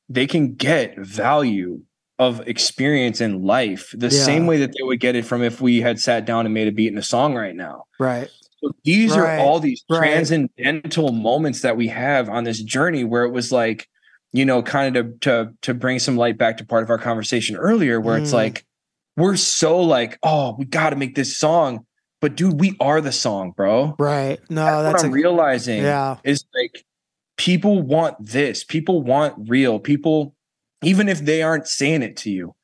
they can get value of experience in life the same way that they would get it from if we had sat down and made a beat in a song right now. Right. So these are all these transcendental moments that we have on this journey where it was like, you know, kind of to bring some light back to part of our conversation earlier where it's like, we're so like, oh, we got to make this song, but dude, we are the song, bro. Right. No, that's what I'm realizing is like, people want this, people want real people. Even if they aren't saying it to you,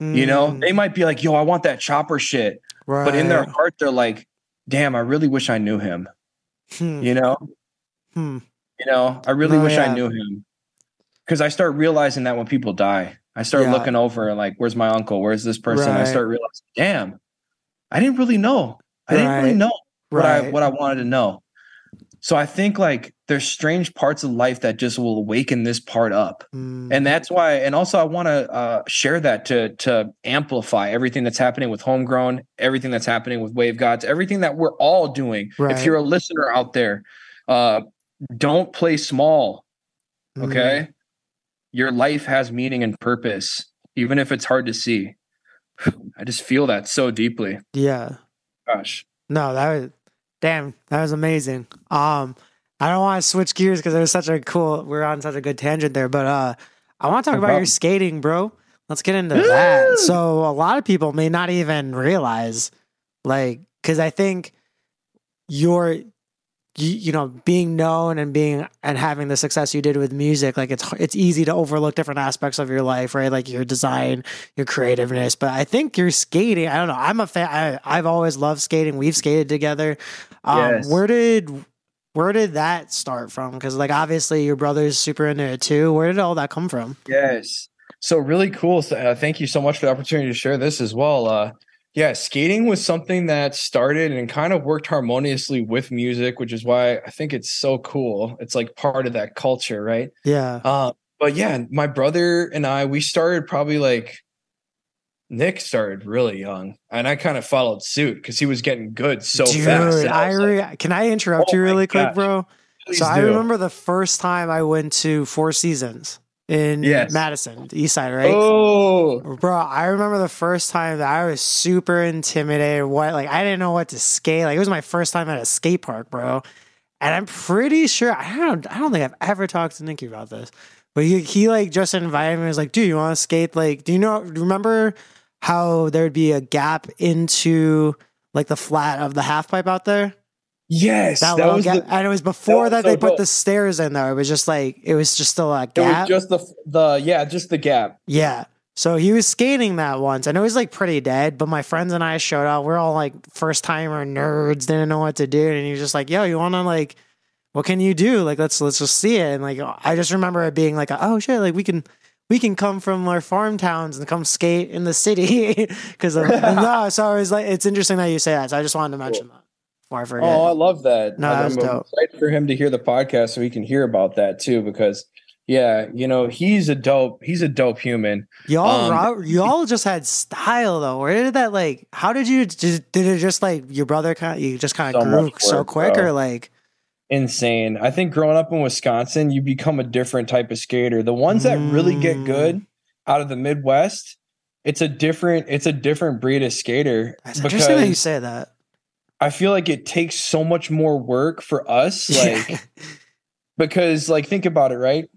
you know, they might be like, yo, I want that chopper shit. Right. But in their heart, they're like, damn, I really wish I knew him. You know, you know, I really wish I knew him. Cause I start realizing that when people die, I start looking over and like, where's my uncle? Where's this person? I start realizing, damn, I didn't really know. I didn't really know what I wanted to know. So I think like there's strange parts of life that just will awaken this part up. And that's why, and also I want to share that to amplify everything that's happening with Homegrown, everything that's happening with Wave Gods, everything that we're all doing. Right. If you're a listener out there, don't play small. Okay. Your life has meaning and purpose, even if it's hard to see. I just feel that so deeply. Yeah. Gosh. No, damn, that was amazing. I don't want to switch gears because it was we're on such a good tangent there, but I want to talk about your skating, bro. Let's get into that. So a lot of people may not even realize, like, because I think you know, being known and having the success you did with music, like it's easy to overlook different aspects of your life, right? Like your design, your creativeness. But I think your skating, I don't know. I'm a fan. I've always loved skating. We've skated together. Yes. Where did that start from? Because like obviously your brother's super into it too. Where did all that come from? Yes. So really cool. Thank you so much for the opportunity to share this as well. Yeah, skating was something that started and kind of worked harmoniously with music, which is why I think it's so cool. It's like part of that culture, right? Yeah. But yeah, my brother and I, we started probably like Nick started really young, and I kind of followed suit because he was getting good so fast. Can I interrupt you really quick, bro? Please I remember the first time I went to Four Seasons. In Madison, the east side, right? Oh, bro! I remember the first time that I was super intimidated. I didn't know what to skate. Like it was my first time at a skate park, bro. And I'm pretty sure I don't think I've ever talked to Nicky about this, but he like just invited me. He was like, "Dude, you want to skate? Like, do you know? Remember how there'd be a gap into like the flat of the half pipe out there?" Yes, that was gap. And it was before that, was that so they put the stairs in there. It was just like still a gap. It was just the gap. Yeah. So he was skating that once, and it was like pretty dead. But my friends and I showed up. We're all like first timer nerds, didn't know what to do, and you're just like, "Yo, you want to like, what can you do? Like, let's just see it." And like, I just remember it being like, "Oh shit, like we can come from our farm towns and come skate in the city." Because no, so it was like, it's interesting that you say that. So I just wanted to mention that. I love that. No, I'm excited for him to hear the podcast so he can hear about that too. Because, yeah, you know, he's a dope human. Y'all just had style though. Where did that like? How did you? Did it just like your brother kind of grew so quick, bro. Or like? insane. I think growing up in Wisconsin, you become a different type of skater. The ones that really get good out of the Midwest, it's a different breed of skater. That's interesting that you say that. I feel like it takes so much more work for us, like because like think about it, right?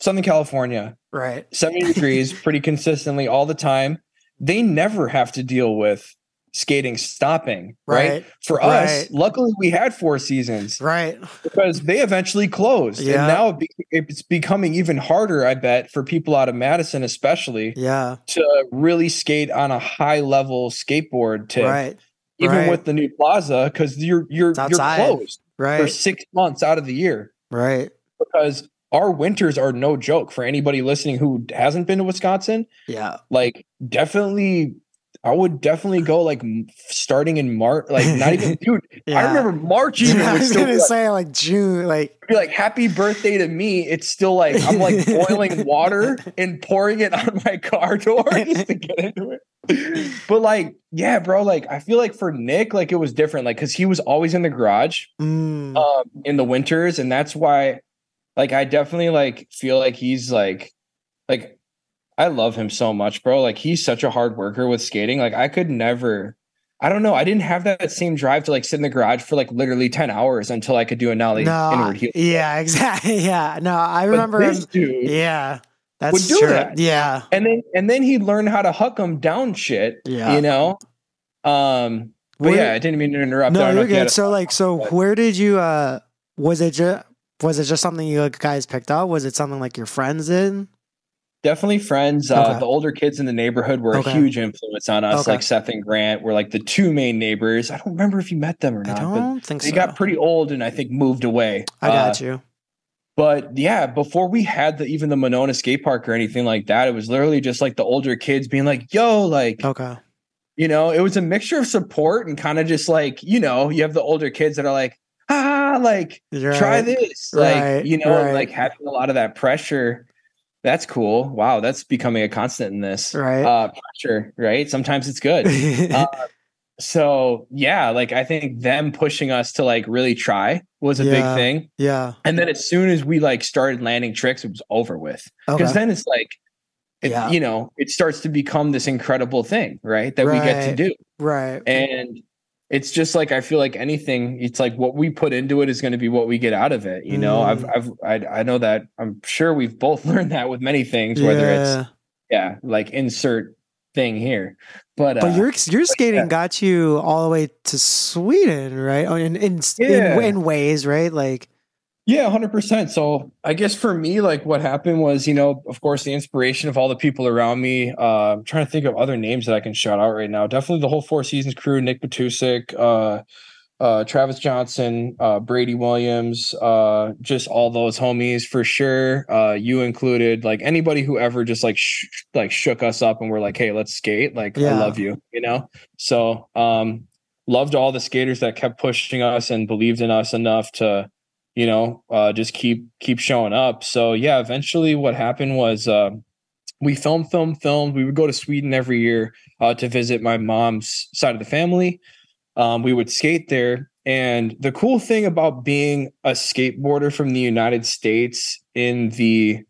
Southern California, right? 70 degrees pretty consistently all the time. They never have to deal with skating stopping, right? For us, luckily we had Four Seasons, right? Because they eventually closed, and now it's becoming even harder, I bet, for people out of Madison especially, to really skate on a high level skateboard tip, even with the new plaza, because you're closed for 6 months out of the year, right? Because our winters are no joke for anybody listening who hasn't been to Wisconsin. Yeah, like definitely. I would definitely go like starting in March, like not even, dude. I remember March. Even I was going to say like June, like be like happy birthday to me. It's still like I'm like boiling water and pouring it on my car door just to get into it. But like, yeah, bro. Like I feel like for Nick, like it was different, like because he was always in the garage in the winters, and that's why, like, I definitely like feel like he's like. I love him so much, bro. Like he's such a hard worker with skating. Like I could never, I don't know. I didn't have that same drive to like sit in the garage for like literally 10 hours until I could do a nollie inward heel. Yeah, exactly. Yeah. No, I remember this dude. Yeah. That's true. That. Yeah. And then he learned how to huck him down shit, you know? But where, yeah, I didn't mean to interrupt. No, you're good. So where did you, was it just something you guys picked up? Was it something like your friends did? Definitely friends. The older kids in the neighborhood were a huge influence on us. Like Seth and Grant were like the two main neighbors. I don't remember if you met them or not. I don't think so. They got pretty old and I think moved away. I got you. But yeah, before we had even the Monona skate park or anything like that, it was literally just like the older kids being like, yo, like, you know, it was a mixture of support and kind of just like, you know, you have the older kids that are like, like try this. Like, you know, like having a lot of that pressure. That's cool. Wow. That's becoming a constant in this pressure, right? Sometimes it's good. So yeah, like I think them pushing us to like really try was a big thing. Yeah. And then as soon as we like started landing tricks, it was over with. Because then it's like, you know, it starts to become this incredible thing, right? That we get to do. Right. And it's just like, I feel like anything, it's like what we put into it is going to be what we get out of it. You know, I know that I'm sure we've both learned that with many things, whether it's, like insert thing here, but your skating got you all the way to Sweden, right? In ways, right? Like, yeah, 100%. So I guess for me, like what happened was, you know, of course, the inspiration of all the people around me. I'm trying to think of other names that I can shout out right now. Definitely the whole Four Seasons crew, Nick Batusik, Travis Johnson, Brady Williams, just all those homies for sure. You included, like anybody who ever just like, shook us up and we're like, hey, let's skate. Like, I love you, you know? So loved all the skaters that kept pushing us and believed in us enough to, you know, just keep showing up. So yeah, eventually what happened was we filmed. We would go to Sweden every year to visit my mom's side of the family. We would skate there. And the cool thing about being a skateboarder from the United States in the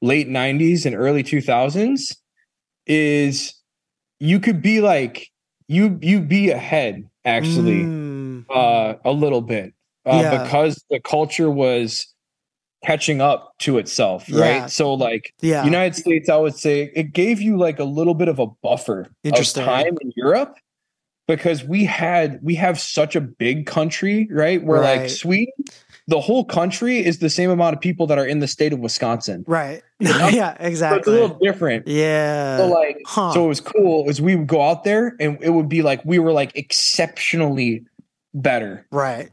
late 90s and early 2000s is you could be like, you be ahead actually a little bit. Because the culture was catching up to itself, right? So like United States, I would say it gave you like a little bit of a buffer of time in Europe because we have such a big country, right? Where like Sweden, the whole country is the same amount of people that are in the state of Wisconsin. Right. You know? Yeah, exactly. So it's a little different. Yeah. So like, so it was cool is we would go out there and it would be like, we were like exceptionally better. Right.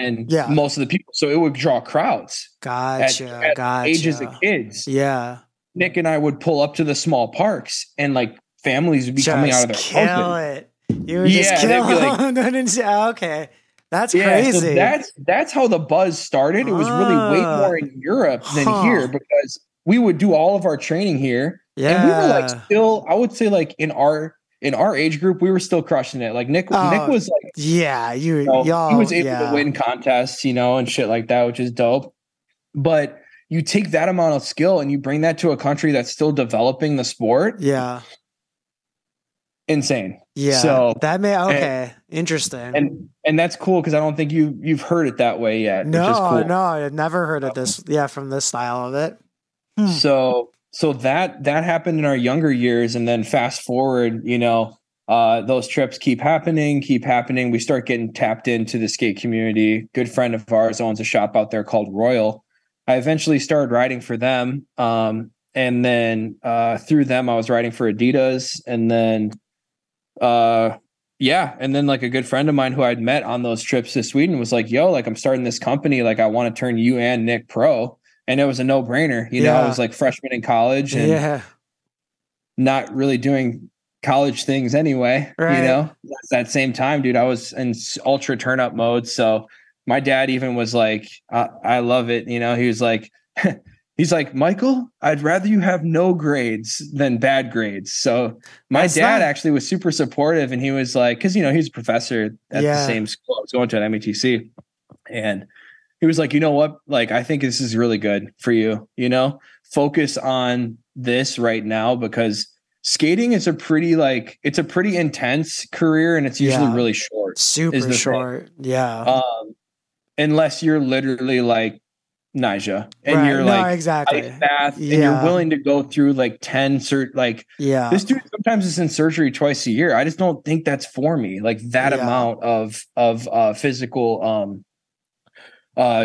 Than most of the people. So it would draw crowds. Gotcha. At ages of kids. Yeah. Nick and I would pull up to the small parks and like families would be coming out of their apartment. You would just kill it. Like, okay. That's crazy. So that's how the buzz started. It was really way more in Europe than here because we would do all of our training here. And we were like still, I would say like in our in our age group, we were still crushing it. Like Nick was like, yeah, y'all, he was able to win contests, and shit like that, which is dope. But you take that amount of skill and you bring that to a country that's still developing the sport. Yeah. Insane. Yeah. So that interesting. And that's cool. Cause I don't think you've heard it that way yet. No, which is cool. No, I had never heard of this. Yeah. From this style of it. Hmm. So that happened in our younger years. And then fast forward, those trips keep happening. We start getting tapped into the skate community. Good friend of ours owns a shop out there called Royal. I eventually started riding for them. And then through them, I was riding for Adidas. And then, like a good friend of mine who I'd met on those trips to Sweden was like, yo, like I'm starting this company. Like I want to turn you and Nick pro. And it was a no-brainer. I was like freshman in college and not really doing college things anyway. Right. At that same time, dude, I was in ultra turn-up mode. So my dad even was like, I love it. He was like, he's like, Michael, I'd rather you have no grades than bad grades. So my dad actually was super supportive. And he was like, because, he's a professor at the same school I was going to at METC. And he was like, you know what? Like, I think this is really good for you, focus on this right now because skating is it's a pretty intense career and it's usually really short. Super short. Thing. Yeah. Unless you're literally like Nyjah and you're ice bath and you're willing to go through like 10 this dude sometimes is in surgery twice a year. I just don't think that's for me. Like that amount of physical,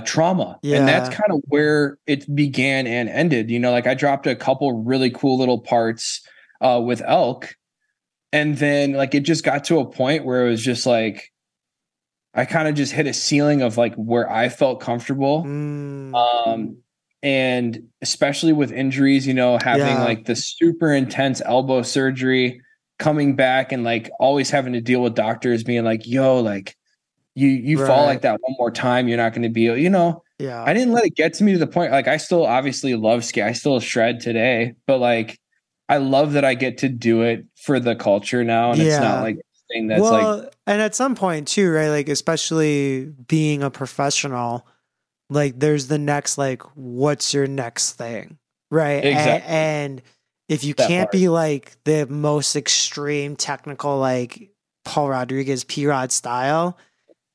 trauma. Yeah. And that's kind of where it began and ended. I dropped a couple really cool little parts with elk. And then it just got to a point where it was just like, I kind of just hit a ceiling of like where I felt comfortable. And especially with injuries, having like the super intense elbow surgery, coming back and like always having to deal with doctors being like, yo, like, you right. fall like that one more time, you're not going to be, I didn't let it get to me to the point. Like I still obviously love skate. I still shred today, but like, I love that I get to do it for the culture now. And it's not like a thing that's and at some point too, right? Like, especially being a professional, like there's the next, like, what's your next thing? Right. Exactly. And if you can't be like the most extreme technical, like Paul Rodriguez, P-Rod style,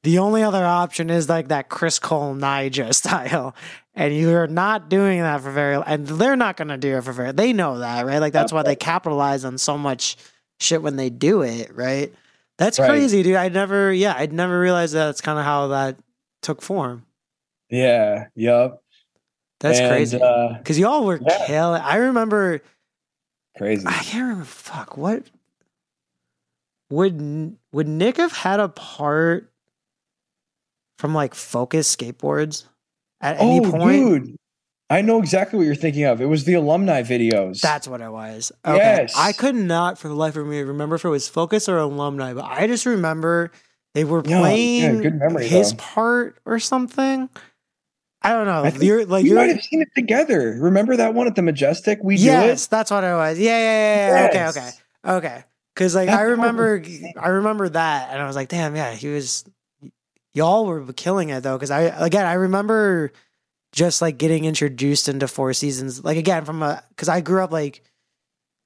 the only other option is like that Chris Cole Nyjah style. And you're not doing that for very long. And they're not going to do it for very long. They know that, right? Like that's why they capitalize on so much shit when they do it, right? That's crazy, dude. I'd never realized that. That's kind of how that took form. Yeah. Yup. That's crazy. Because y'all were killing. I remember. Crazy. I can't remember. Fuck. What? Would Nick have had a part from like Focus skateboards at any point? Dude, I know exactly what you're thinking of. It was the alumni videos. That's what it was. Okay. Yes. I could not for the life of me remember if it was Focus or alumni, but I just remember they were playing good memory, his part or something. I don't know. You might have seen it together. Remember that one at the Majestic? Yes, that's what it was. Yeah. Yes. Okay. Cause like that's I remember that and I was like, damn, yeah, he was. Y'all were killing it though, because I remember just like getting introduced into Four Seasons, like again because I grew up like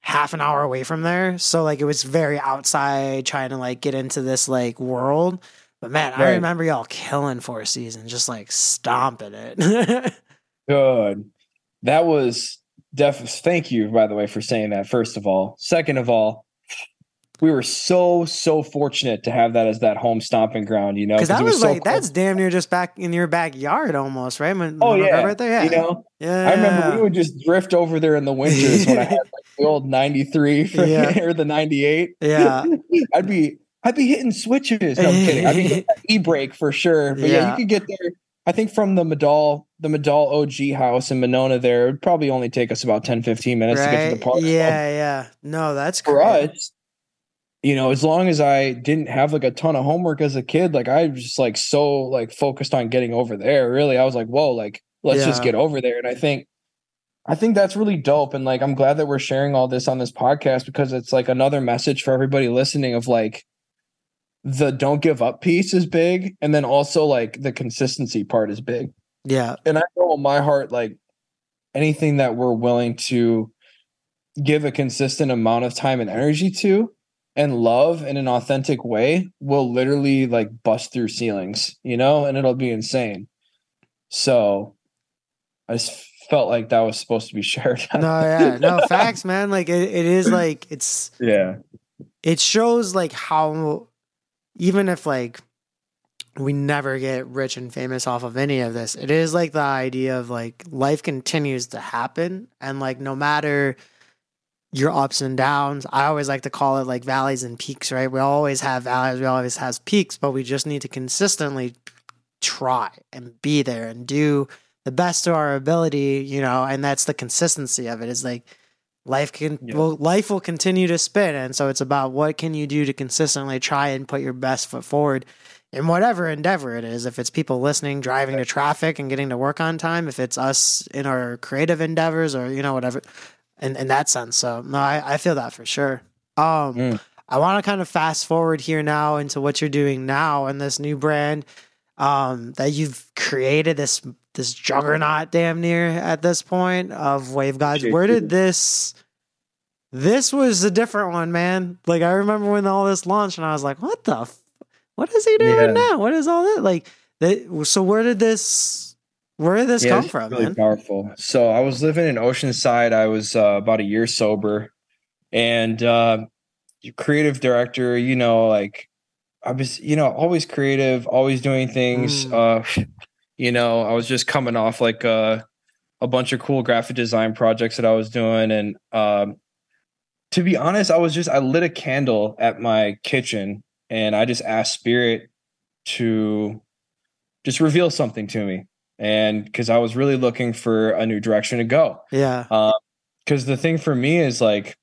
half an hour away from there, so like it was very outside trying to like get into this like world. But man, I remember y'all killing Four Seasons, just like stomping it. Good, that was thank you by the way for saying that. First of all, second of all. We were so fortunate to have that as that home stomping ground, because that was like cool. That's damn near just back in your backyard almost, right? Right there, I remember we would just drift over there in the winters when I had like the old 93 or the 98. Yeah, I'd be hitting switches. No, I'm kidding. I'd be hitting that e-brake for sure. But yeah, you could get there. I think from the Medall OG house in Monona there, it would probably only take us about 10-15 minutes to get to the park. Yeah. No, that's for us. As long as I didn't have like a ton of homework as a kid, like I was just like so like focused on getting over there. Really, I was like, whoa, like let's just get over there. And I think I think that's really dope. And like, I'm glad that we're sharing all this on this podcast, because it's like another message for everybody listening of like, the don't give up piece is big. And then also like the consistency part is big. Yeah. And I know in my heart, like anything that we're willing to give a consistent amount of time and energy to and love in an authentic way will literally like bust through ceilings, you know, and it'll be insane. So I just felt like that was supposed to be shared. No, yeah, no facts, man. Like it is like, it's, yeah, it shows like how, even if like we never get rich and famous off of any of this, it is like the idea of like life continues to happen. And like, no matter your ups and downs, I always like to call it like valleys and peaks, right? We always have valleys. We always have peaks, but we just need to consistently try and be there and do the best to our ability, you know, and that's the consistency of it. Is like life will continue to spin. And so it's about what can you do to consistently try and put your best foot forward in whatever endeavor it is. If it's people listening, driving to traffic and getting to work on time, if it's us in our creative endeavors or, you know, whatever, in that sense. So no, I feel that for sure. I want to kind of fast forward here now into what you're doing now in this new brand that you've created, this juggernaut damn near at this point of Wave Gods. Where did this was a different one, man. Like I remember when all this launched and I was like, what is he doing now? What is all that? Like, so where did this come from? Really, man? Powerful. So I was living in Oceanside. I was about a year sober and creative director, you know, like I was, you know, always creative, always doing things. You know, I was just coming off like a bunch of cool graphic design projects that I was doing. And to be honest, I lit a candle at my kitchen and I just asked Spirit to just reveal something to me. And because I was really looking for a new direction to go. Yeah. Because the thing for me is like,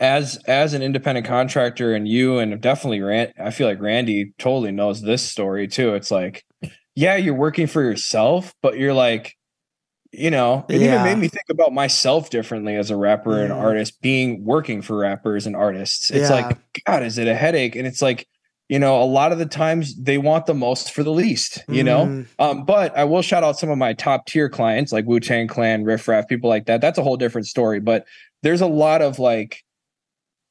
as an independent contractor, and you and definitely I feel like Randy totally knows this story too. It's like, yeah, you're working for yourself, but you're like, you know, it even made me think about myself differently as a rapper and artist, working for rappers and artists. It's like, God, is it a headache? And it's like, you know, a lot of the times they want the most for the least, you know? But I will shout out some of my top tier clients like Wu-Tang Clan, Riff Raff, people like that. That's a whole different story. But there's a lot of like,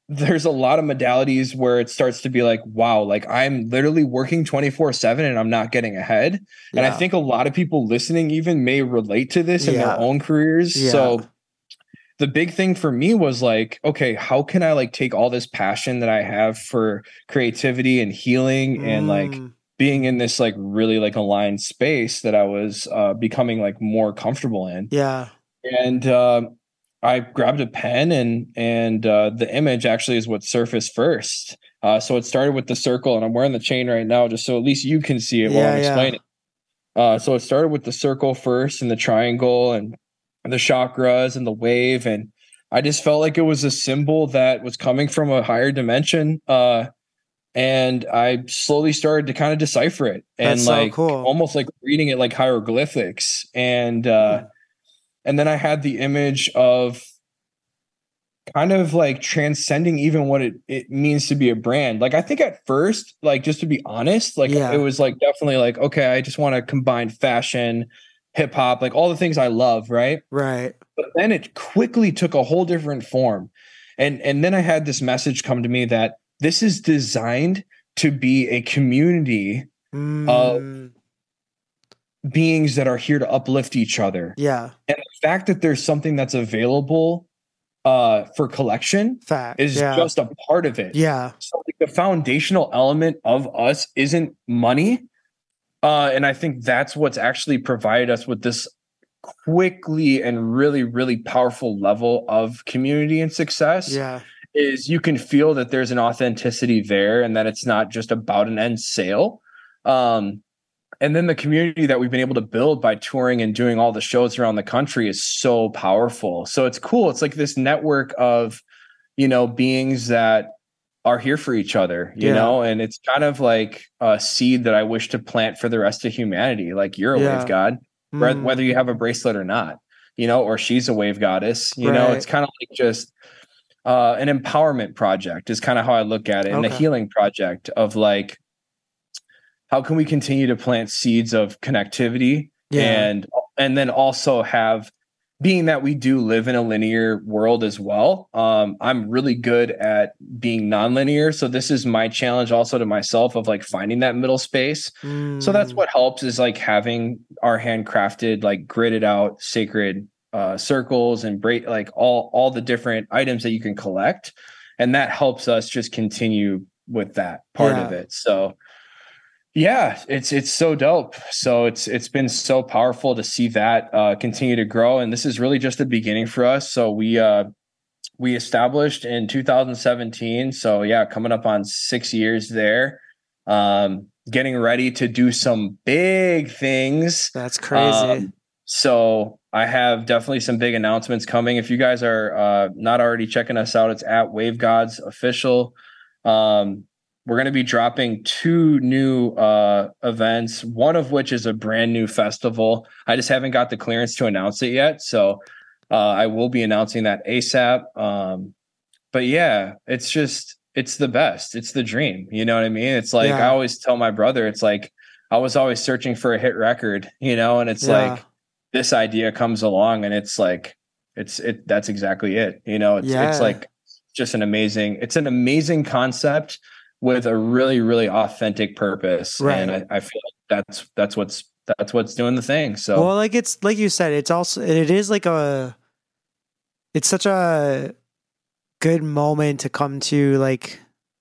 there's a lot of modalities where it starts to be like, wow, like I'm literally working 24/7 and I'm not getting ahead. And I think a lot of people listening even may relate to this in their own careers. So the big thing for me was like, okay, how can I like take all this passion that I have for creativity and healing and like being in this like really like aligned space that I was becoming like more comfortable in. Yeah. And, I grabbed a pen and the image actually is what surfaced first. So it started with the circle, and I'm wearing the chain right now just so at least you can see it while I'm explaining. So it started with the circle first and the triangle and the chakras and the wave. And I just felt like it was a symbol that was coming from a higher dimension. And I slowly started to kind of decipher it. And that's like so cool. Almost like reading it like hieroglyphics. And and then I had the image of kind of like transcending even what it means to be a brand. Like, I think at first, like, just to be honest, like it was like definitely like, okay, I just want to combine fashion, hip hop, like all the things I love. Right. Right. But then it quickly took a whole different form. And then I had this message come to me that this is designed to be a community of beings that are here to uplift each other. Yeah. And the fact that there's something that's available for collection is just a part of it. Yeah. So like, the foundational element of us isn't money. And I think that's what's actually provided us with this quickly and really, really powerful level of community and success. Yeah. Is you can feel that there's an authenticity there and that it's not just about an end sale. And then the community that we've been able to build by touring and doing all the shows around the country is so powerful. So it's cool. It's like this network of, you know, beings that are here for each other, you know, and it's kind of like a seed that I wish to plant for the rest of humanity. Like, you're a wave god, whether you have a bracelet or not. you know, or she's a wave goddess, you know, it's kind of like just an empowerment project is kind of how I look at it, and a healing project of like, how can we continue to plant seeds of connectivity and then also have, being that we do live in a linear world as well. I'm really good at being nonlinear. So this is my challenge also to myself of like finding that middle space. So that's what helps is like having our handcrafted, like gridded out sacred circles and break, like all the different items that you can collect. And that helps us just continue with that part of it. So yeah, it's so dope. So it's been so powerful to see that continue to grow. And this is really just the beginning for us. So we established in 2017. So yeah, coming up on 6 years there, getting ready to do some big things. That's crazy. So I have definitely some big announcements coming. If you guys are not already checking us out, it's at Wave Gods Official. We're going to be dropping two new events, one of which is a brand new festival. I just haven't got the clearance to announce it yet. So I will be announcing that ASAP. But yeah, it's just, it's the best. It's the dream. You know what I mean? It's like, I always tell my brother, it's like, I was always searching for a hit record, you know, and it's like, this idea comes along and it's like, that's exactly it. You know, it's like just an amazing concept with a really, really authentic purpose. Right. And I feel like that's what's doing the thing. So, well, like, it's like you said, it's also, it is like it's such a good moment to come to, like,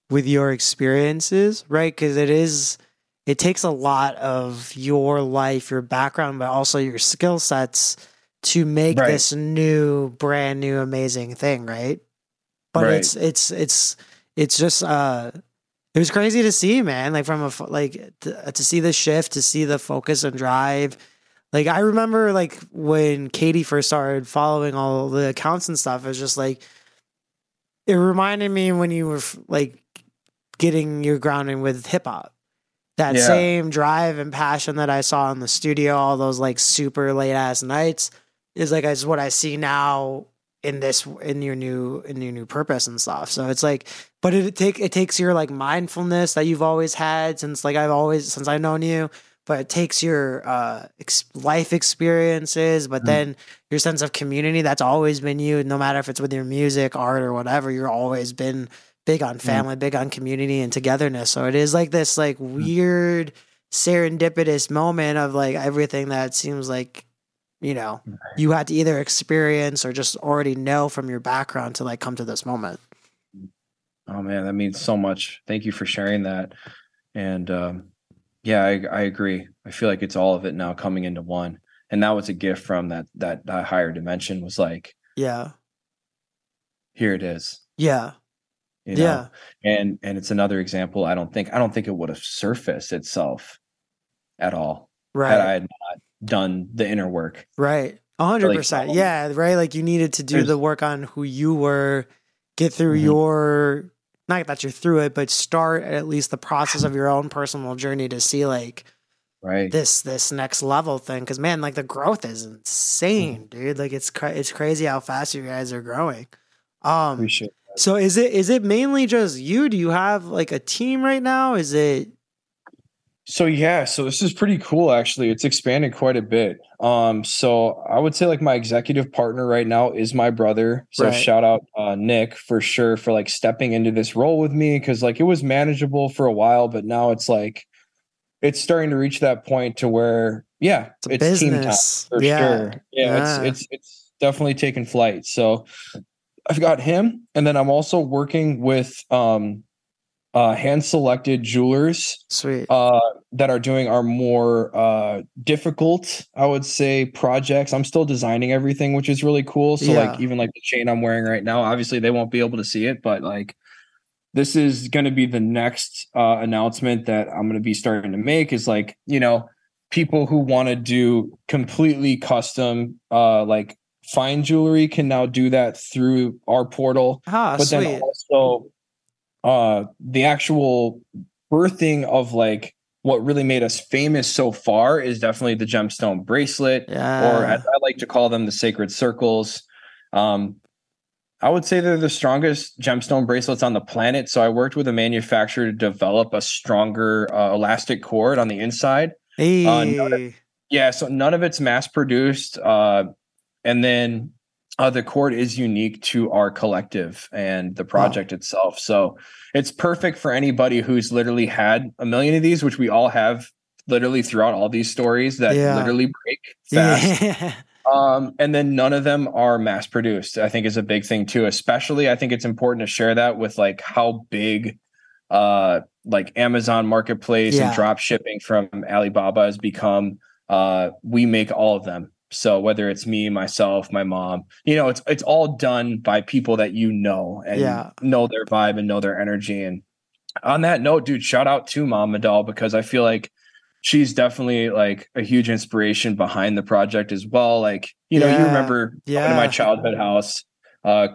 with your experiences, right? 'Cause it takes a lot of your life, your background, but also your skill sets to make this new, brand new, amazing thing. Right. But it's just, it was crazy to see, man, like to see the shift, to see the focus and drive. Like, I remember, like, when Katie first started following all the accounts and stuff, it was just like, it reminded me when you were like getting your grounding with hip hop, that same drive and passion that I saw in the studio, all those like super late ass nights is like, is what I see now in your new purpose and stuff. So it's like, but it takes your like mindfulness that you've always had since I've known you, but it takes your life experiences, but then your sense of community that's always been you, no matter if it's with your music, art, or whatever. You're always been big on family, big on community and togetherness. So it is like this like weird serendipitous moment of like everything that seems like, you know, you had to either experience or just already know from your background to like come to this moment. Oh man, that means so much. Thank you for sharing that. And I agree. I feel like it's all of it now coming into one. And that was a gift from that higher dimension, was like, here it is. Yeah. You know? Yeah. And it's another example. I don't think it would have surfaced itself at all. Right. Had I had not done the inner work. Right. 100%. Like, yeah. Right. Like, you needed to do the work on who you were, get through your, not that you're through it, but start at least the process of your own personal journey to see like this next level thing. 'Cause man, like, the growth is insane, dude. Like, it's crazy how fast you guys are growing. Appreciate that. So is it mainly just you? Do you have like a team right now? Is it? So this is pretty cool, actually. It's expanded quite a bit. So I would say like my executive partner right now is my brother. So shout out Nick for sure for like stepping into this role with me, because like it was manageable for a while, but now it's like it's starting to reach that point to where it's team time for sure. Yeah, it's definitely taken flight. So I've got him, and then I'm also working with hand-selected jewelers that are doing our more difficult, I would say, projects. I'm still designing everything, which is really cool. So like even like the chain I'm wearing right now, obviously they won't be able to see it, but like this is going to be the next announcement that I'm going to be starting to make, is like, you know, people who want to do completely custom like fine jewelry can now do that through our portal. Then also the actual birthing of like what really made us famous so far is definitely the gemstone bracelet, or as I like to call them, the sacred circles. I would say they're the strongest gemstone bracelets on the planet. So I worked with a manufacturer to develop a stronger elastic cord on the inside. Hey. So none of it's mass produced. And then the cord is unique to our collective and the project itself. So it's perfect for anybody who's literally had a million of these, which we all have literally throughout all these stories that literally break fast. Yeah. And then none of them are mass produced, I think, is a big thing too. Especially, I think it's important to share that with like how big like Amazon Marketplace and drop shipping from Alibaba has become. We make all of them. So whether it's me, myself, my mom, you know, it's all done by people that you know and know their vibe and know their energy. And on that note, dude, shout out to Mom Medall, because I feel like she's definitely like a huge inspiration behind the project as well. Like, you know, you remember going to my childhood house,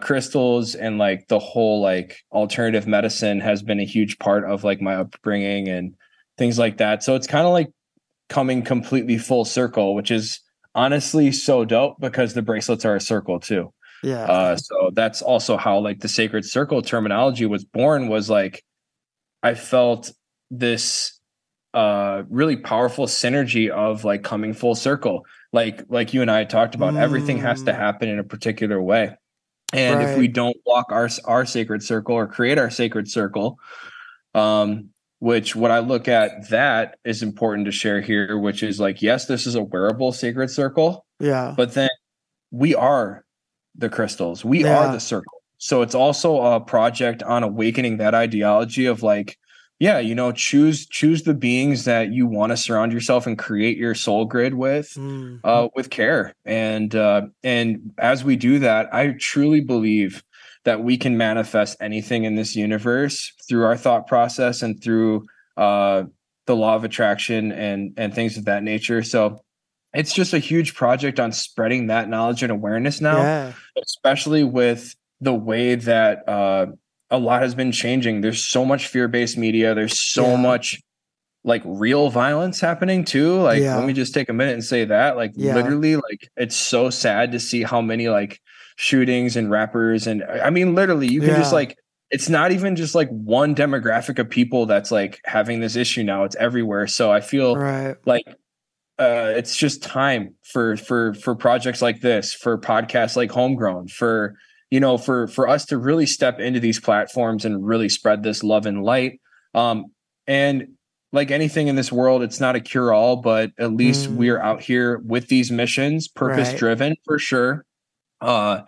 crystals and like the whole like alternative medicine has been a huge part of like my upbringing and things like that. So it's kind of like coming completely full circle, which is honestly so dope because the bracelets are a circle too. So that's also how like the sacred circle terminology was born, was like I felt this really powerful synergy of like coming full circle, like you and I had talked about. Everything has to happen in a particular way, and if we don't walk our sacred circle or create our sacred circle, which what I look at that is important to share here, which is like, yes, this is a wearable sacred circle. Yeah. But then we are the crystals. We are the circle. So it's also a project on awakening that ideology of like, yeah, you know, choose the beings that you want to surround yourself and create your soul grid with care. And as we do that, I truly believe that we can manifest anything in this universe through our thought process and through the law of attraction and things of that nature. So it's just a huge project on spreading that knowledge and awareness now, especially with the way that a lot has been changing. There's so much fear-based media. There's so much like real violence happening too. Like, let me just take a minute and say that, like, literally, like, it's so sad to see how many like shootings and rappers, and I mean literally you can just like, it's not even just like one demographic of people that's like having this issue now, it's everywhere. So I feel like it's just time for projects like this, for podcasts like Homegrown, for, you know, for us to really step into these platforms and really spread this love and light. And like anything in this world, it's not a cure-all, but at least we're out here with these missions, purpose driven for sure. So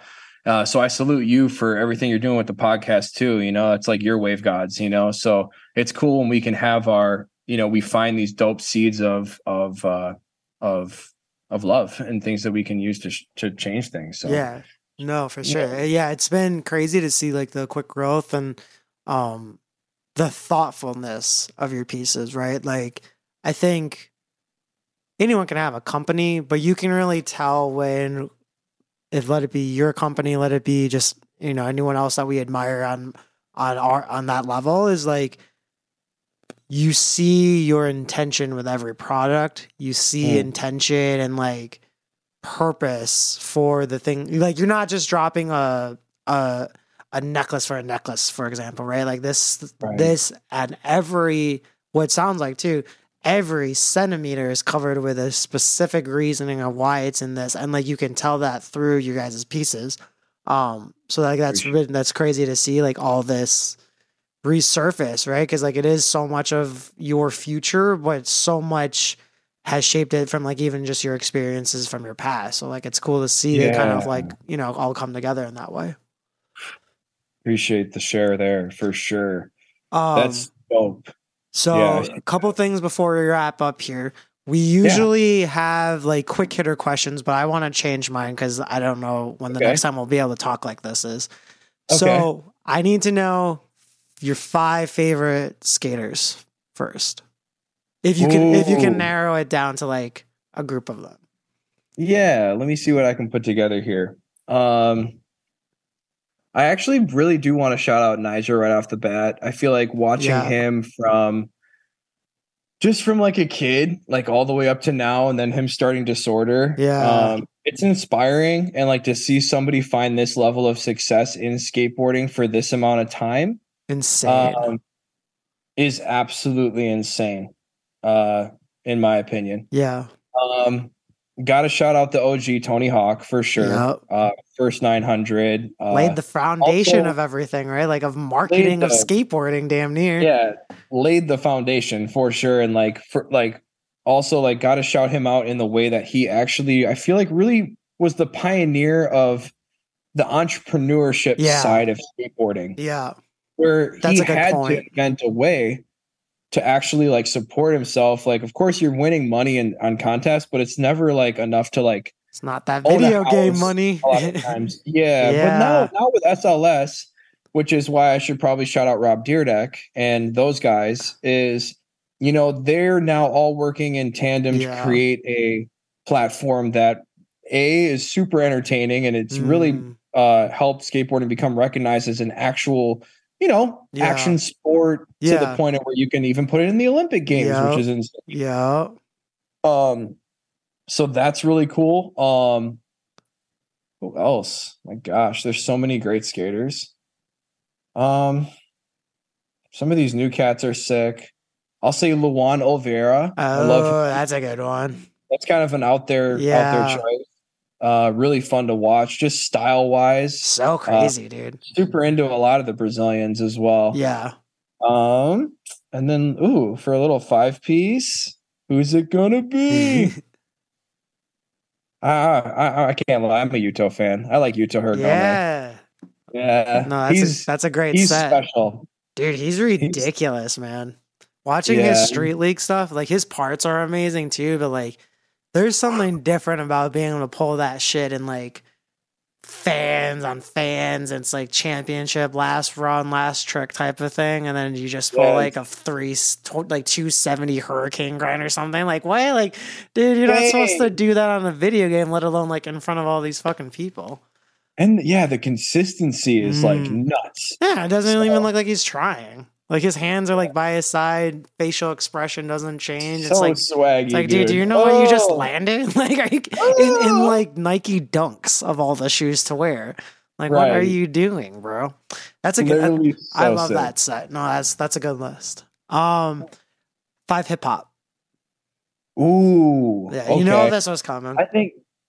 I salute you for everything you're doing with the podcast too. You know, it's like your Wave Gods, you know, so it's cool when we can have our, you know, we find these dope seeds of love and things that we can use to change things. So yeah, no, for sure. Yeah. It's been crazy to see like the quick growth and, the thoughtfulness of your pieces, right? Like I think anyone can have a company, but you can really tell when, if let it be your company, let it be just, you know, anyone else that we admire on that level, is like you see your intention with every product. You see intention and like purpose for the thing. Like you're not just dropping a necklace for a necklace, for example, right? Like this and every, what sounds like too, every centimeter is covered with a specific reasoning of why it's in this. And like, you can tell that through you guys' pieces. So like that's crazy to see like all this resurface, right? Cause like it is so much of your future, but so much has shaped it from like even just your experiences from your past. So like, it's cool to see it kind of like, you know, all come together in that way. Appreciate the share there for sure. That's dope. So a couple things before we wrap up here. We usually have like quick hitter questions, but I want to change mine because I don't know when the next time we'll be able to talk like this is. Okay. So I need to know your 5 favorite skaters first. If you can narrow it down to like a group of them. Yeah. Let me see what I can put together here. I actually really do want to shout out Niger right off the bat. I feel like watching him from just from like a kid, like all the way up to now, and then him starting Disorder. Yeah. It's inspiring. And like to see somebody find this level of success in skateboarding for this amount of time. Insane. Is absolutely insane. In my opinion. Yeah. Got to shout out the OG Tony Hawk for sure. Yep. First 900 laid the foundation of everything, right? Like of marketing of skateboarding, damn near. Yeah, laid the foundation for sure, and also got to shout him out in the way that he actually, I feel like, really was the pioneer of the entrepreneurship side of skateboarding. Yeah, where he had to invent a way to actually like support himself. Like, of course you're winning money on contests, but it's never like enough to like, it's not that video game money. A lot of times. Yeah, yeah. But now with SLS, which is why I should probably shout out Rob Deerdeck and those guys, is, you know, they're now all working in tandem to create a platform that is super entertaining. And it's really helped skateboarding become recognized as an actual, you know, action sport to the point of where you can even put it in the Olympic Games, which is insane. Yeah. So that's really cool. Who else? My gosh, there's so many great skaters. Some of these new cats are sick. I'll say Luan Olvera. Oh, I love him. That's a good one. That's kind of an out there choice. Really fun to watch, just style wise. So crazy, dude. Super into a lot of the Brazilians as well. Yeah. And then, for a little 5-piece, who's it gonna be? I can't lie. I'm a Yuto fan. I like Yuto Hurt. Yeah. Yeah. No, that's a great set. He's special. Dude, he's ridiculous, man. Watching his Street League stuff, like his parts are amazing too, but like, there's something different about being able to pull that shit and like fans on fans. And it's like championship, last run, last trick type of thing. And then you just pull like a 270 hurricane grind or something. Like, what? Like, dude, you're not supposed to do that on a video game, let alone like in front of all these fucking people. And yeah, the consistency is like nuts. Yeah, it doesn't even look like he's trying. Like his hands are like by his side, facial expression doesn't change. It's so like swaggy. It's like, dude, do you know where you just landed? In like Nike Dunks of all the shoes to wear. Like, right. What are you doing, bro? That's a good. I love that set. No, that's a good list. 5 hip hop. Ooh, yeah, okay. You know this was coming.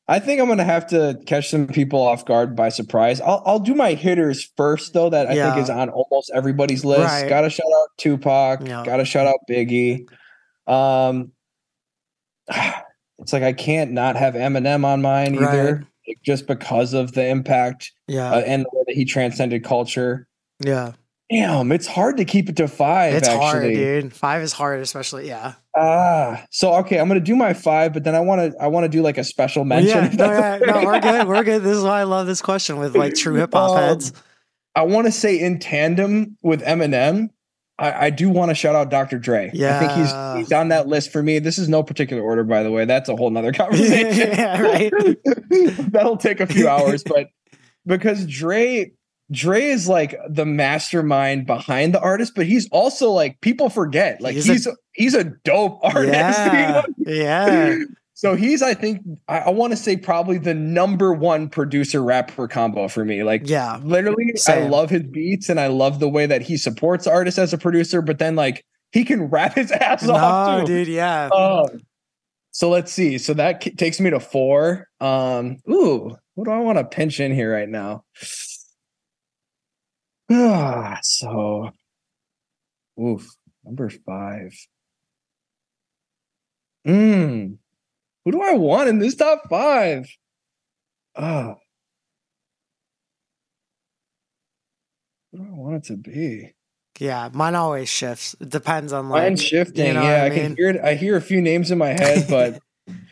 I think I'm gonna have to catch some people off guard by surprise. I'll do my hitters first though. That I think is on almost everybody's list. Right. Gotta shout out Tupac. Yeah. Gotta shout out Biggie. It's like I can't not have Eminem on mine either, like, just because of the impact and the way that he transcended culture. Yeah. Damn, it's hard to keep it to 5. It's actually hard, dude. 5 is hard, especially. Yeah. So okay, I'm gonna do my 5, but then I want to do like a special mention. Yeah, no, we're good. We're good. This is why I love this question with like true hip hop heads. I want to say in tandem with Eminem, I do want to shout out Dr. Dre. Yeah, I think he's on that list for me. This is no particular order, by the way. That's a whole nother conversation. Yeah, right. That'll take a few hours, but because Dre is like the mastermind behind the artist, but he's also like, people forget, like he's a dope artist. Yeah. Yeah. So he's, I think, I want to say probably the #1 producer rapper combo for me. Like, yeah, literally, same. I love his beats and I love the way that he supports artists as a producer, but then like he can rap his ass off too. Dude, yeah. So let's see. So that takes me to 4. What do I want to pinch in here right now? So, number 5. Who do I want in this top 5? Who do I want it to be? Yeah, mine always shifts. It depends on like mine shifting. You know I can hear it. I hear a few names in my head, but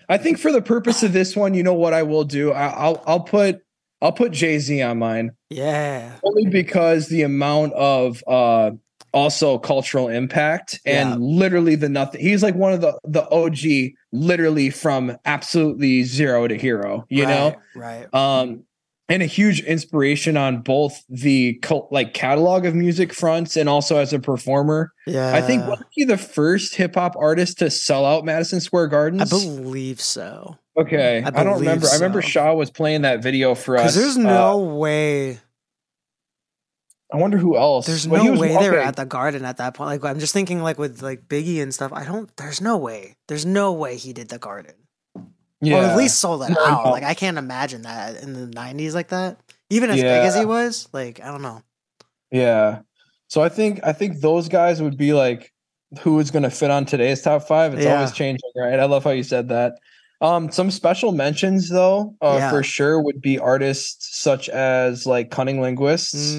I think for the purpose of this one, you know what I will do? I'll put Jay-Z on mine. Yeah. Only because the amount of also cultural impact and literally the nothing. He's like one of the OG, literally from absolutely zero to hero, you know? Right. and a huge inspiration on both the catalog of music fronts and also as a performer. Yeah. I think, wasn't he the first hip hop artist to sell out Madison Square Gardens? I believe so. Okay. I don't remember. So. I remember Shao was playing that video for us. There's no way. I wonder who else. There's no way they were at the Garden at that point. Like, I'm just thinking like with like Biggie and stuff. There's no way he did the Garden. Yeah. Or at least sold it out. Like, I can't imagine that in the 90s like that. Even as big as he was, like, I don't know. Yeah. So I think those guys would be like who is going to fit on today's top five. It's always changing, right? I love how you said that. Some special mentions, though, for sure would be artists such as like Cunning Linguists.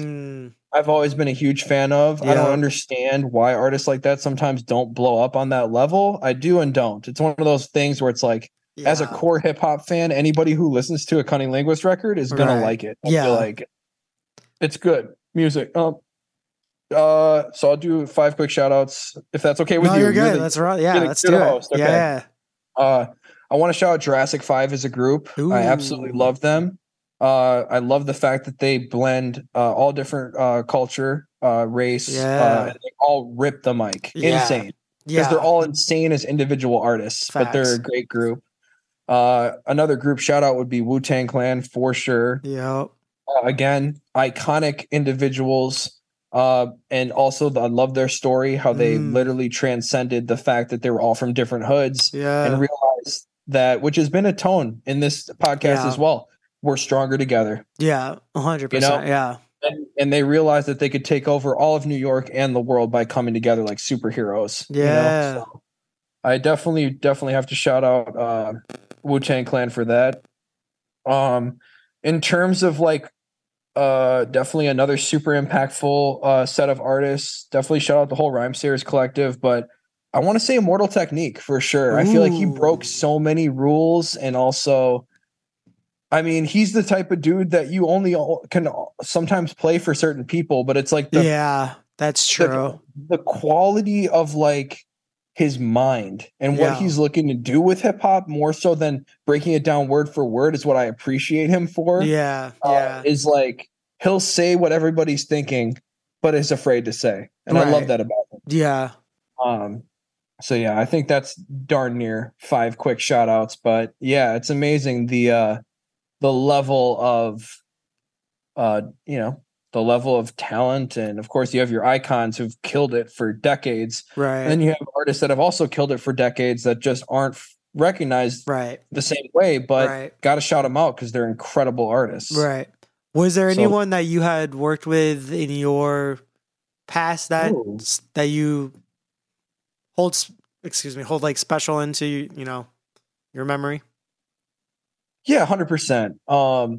I've always been a huge fan of. I don't understand why artists like that sometimes don't blow up on that level. I do and don't. It's one of those things where it's like, as a core hip hop fan, anybody who listens to a Cunning Linguist record is gonna like it. I feel like it's good music. So I'll do 5 quick shout outs if that's okay with you. You're good. That's right. Yeah, let's do it. Okay. Yeah. I want to shout out Jurassic 5 as a group. Ooh. I absolutely love them. I love the fact that they blend all different culture, race. And they all rip the mic. Yeah. Insane. Because they're all insane as individual artists. Facts. But they're a great group. Another group shout out would be Wu-Tang Clan for sure. Yeah. Again, iconic individuals. And also I love their story, how they literally transcended the fact that they were all from different hoods and realized that, which has been a tone in this podcast as well. We're stronger together. Yeah. 100%. You know? Yeah. And they realized that they could take over all of New York and the world by coming together like superheroes. Yeah. You know? So I definitely have to shout out, Wu-Tang Clan for that. In terms of like, definitely another super impactful set of artists. Definitely shout out the whole Rhyme Series collective, but I want to say Immortal Technique for sure. Ooh. I feel like he broke so many rules, and also, I mean, he's the type of dude that you only can sometimes play for certain people, but it's like that's true. The quality of like his mind and what he's looking to do with hip hop, more so than breaking it down word for word, is what I appreciate him for. Yeah. Is like, he'll say what everybody's thinking, but is afraid to say. And I love that about him. Yeah. So yeah, I think that's darn near 5 quick shout outs, but yeah, it's amazing. The level of, the level of talent, and of course you have your icons who've killed it for decades, right? And then you have artists that have also killed it for decades that just aren't recognized the same way, but gotta shout them out because they're incredible artists. Right. Was there anyone that you had worked with in your past that you hold like special into, you know, your memory? Yeah, 100%.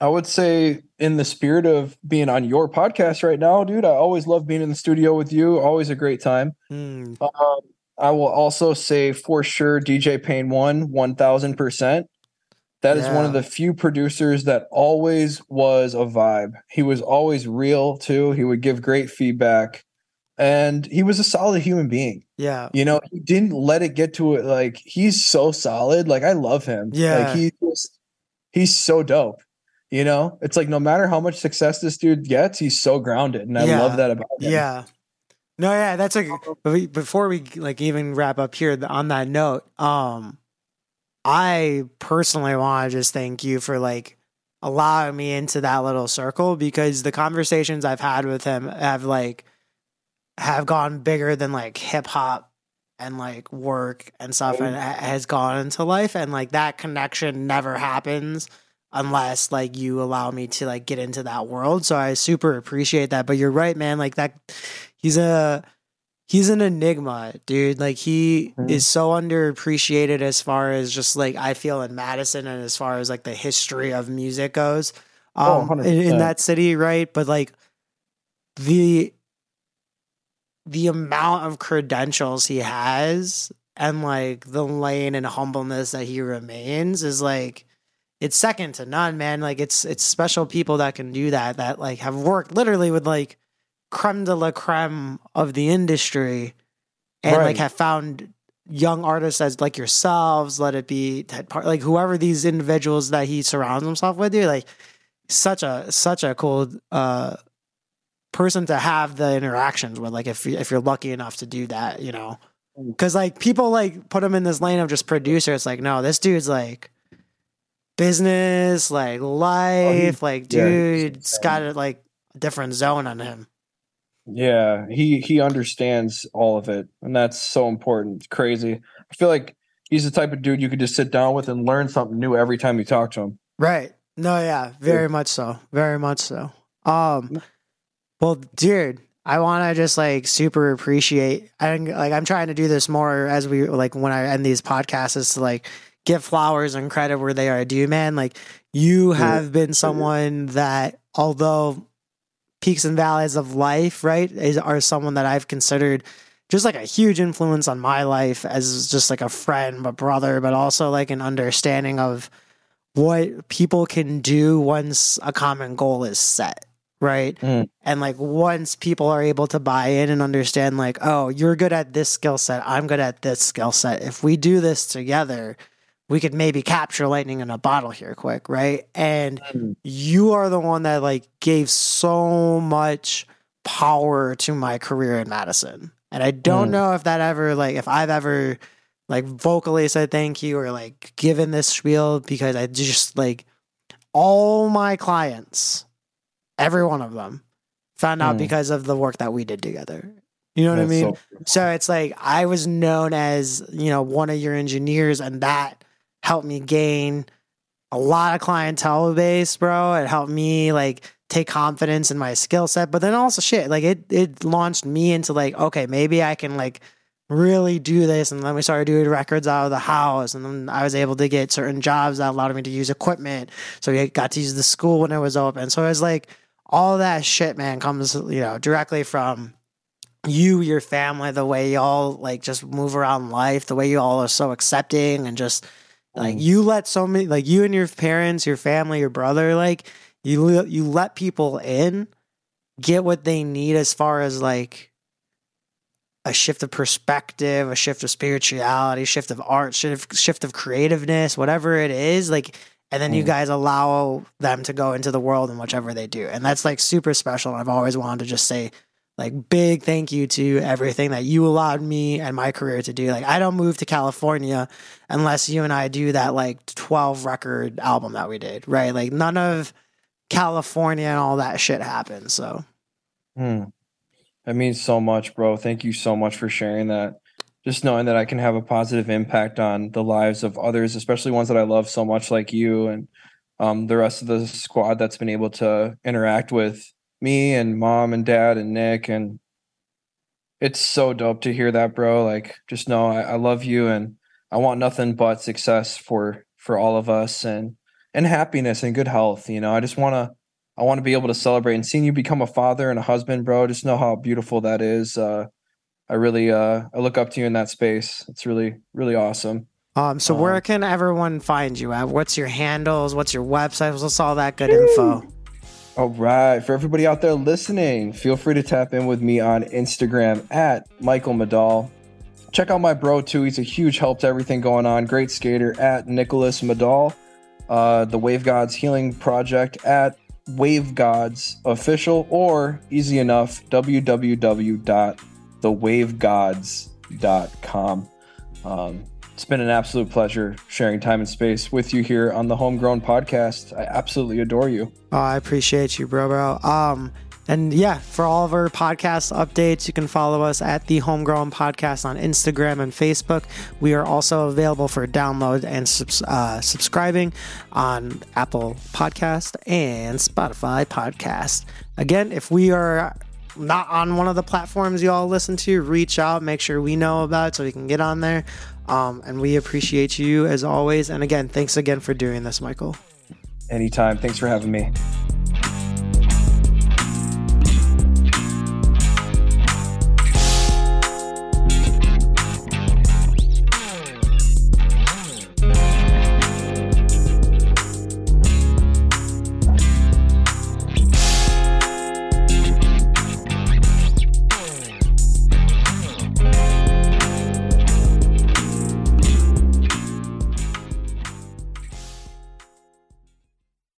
I would say, in the spirit of being on your podcast right now, dude, I always love being in the studio with you. Always a great time. I will also say for sure DJ Pain One, 1,000%. That is one of the few producers that always was a vibe. He was always real too. He would give great feedback, and he was a solid human being. Yeah. You know, he didn't let it get to it. Like, he's so solid. Like, I love him. Yeah. Like, he's so dope. You know, it's like no matter how much success this dude gets, he's so grounded, and I love that about him. Yeah, no, yeah, that's like. Before we like even wrap up here on that note, I personally want to just thank you for like allowing me into that little circle, because the conversations I've had with him have gone bigger than like hip hop and like work and stuff, and has gone into life, and like that connection never happens unless like you allow me to like get into that world. So I super appreciate that. But you're right, man. Like that, he's an enigma, dude. Like he is so underappreciated as far as just like, I feel in Madison, and as far as like the history of music goes, in that city. Right. But like the amount of credentials he has, and like the lane and humbleness that he remains is like, it's second to none, man. Like it's special people that can do that, that like have worked literally with like creme de la creme of the industry, and like have found young artists as like yourselves, let it be Ted Park, like whoever these individuals that he surrounds himself with, like such a cool person to have the interactions with, like if you're lucky enough to do that, you know, because like people like put him in this lane of just producer. It's like, no, this dude's like business, like life, like dude, it's got a, like a different zone on him. Yeah, he understands all of it, and that's so important. It's crazy. I feel like he's the type of dude you could just sit down with and learn something new every time you talk to him. Right. No, yeah, very much so. Very much so. Well, dude, I want to just like super appreciate, and like I'm trying to do this more as we like when I end these podcasts is to like give flowers and credit where they are due, man. Like you have been someone that, although peaks and valleys of life, right, are someone that I've considered just like a huge influence on my life as just like a friend, a brother, but also like an understanding of what people can do once a common goal is set, right? And like once people are able to buy in and understand like, oh, you're good at this skill set, I'm good at this skill set, if we do this together we could maybe capture lightning in a bottle here quick, right? And you are the one that like gave so much power to my career in Madison, and I don't know if that ever like if I've ever like vocally said thank you or like given this spiel, because I just like all my clients, every one of them found out because of the work that we did together. You know what I mean? So it's like, I was known as, you know, one of your engineers, and that helped me gain a lot of clientele base, bro. It helped me like take confidence in my skill set, but then also shit, like it launched me into like, okay, maybe I can like really do this. And then we started doing records out of the house, and then I was able to get certain jobs that allowed me to use equipment, so we got to use the school when it was open. So it was like all that shit, man, comes, you know, directly from you, your family, the way y'all like just move around life, the way you all are so accepting, and just like you let so many, like you and your parents, your family, your brother, like you let people in, get what they need as far as like a shift of perspective, a shift of spirituality, shift of art, shift of creativeness, whatever it is, like, and then you guys allow them to go into the world and whichever they do. And that's like super special. And I've always wanted to just say like big thank you to everything that you allowed me and my career to do. Like I don't move to California unless you and I do that like 12 record album that we did, right? Like none of California and all that shit happened. So. That means so much, bro. Thank you so much for sharing that. Just knowing that I can have a positive impact on the lives of others, especially ones that I love so much, like you and the rest of the squad that's been able to interact with me and mom and dad and Nick. And it's so dope to hear that, bro. Like, just know I love you, and I want nothing but success for all of us, and happiness and good health. You know, I just want to, I want to be able to celebrate, and seeing you become a father and a husband, bro, just know how beautiful that is. I really, I look up to you in that space. It's really, really awesome. So where can everyone find you at? What's your handles? What's your website? What's all that good info? All right. For everybody out there listening, feel free to tap in with me on Instagram at Michael Medall. Check out my bro too. He's a huge help to everything going on. Great skater at Nicholas Medall, the Wave Gods Healing Project at Wave Gods Official, or easy enough, www.thewavegods.com. It's been an absolute pleasure sharing time and space with you here on the Homegrown Podcast. I absolutely adore you. Oh, I appreciate you, bro. And yeah, for all of our podcast updates, you can follow us at the Homegrown Podcast on Instagram and Facebook. We are also available for download and subscribing on Apple Podcast and Spotify Podcast. Again, if we are not on one of the platforms you all listen to, reach out, make sure we know about it so we can get on there. And we appreciate you as always. And again, thanks again for doing this, Michael. Anytime. Thanks for having me.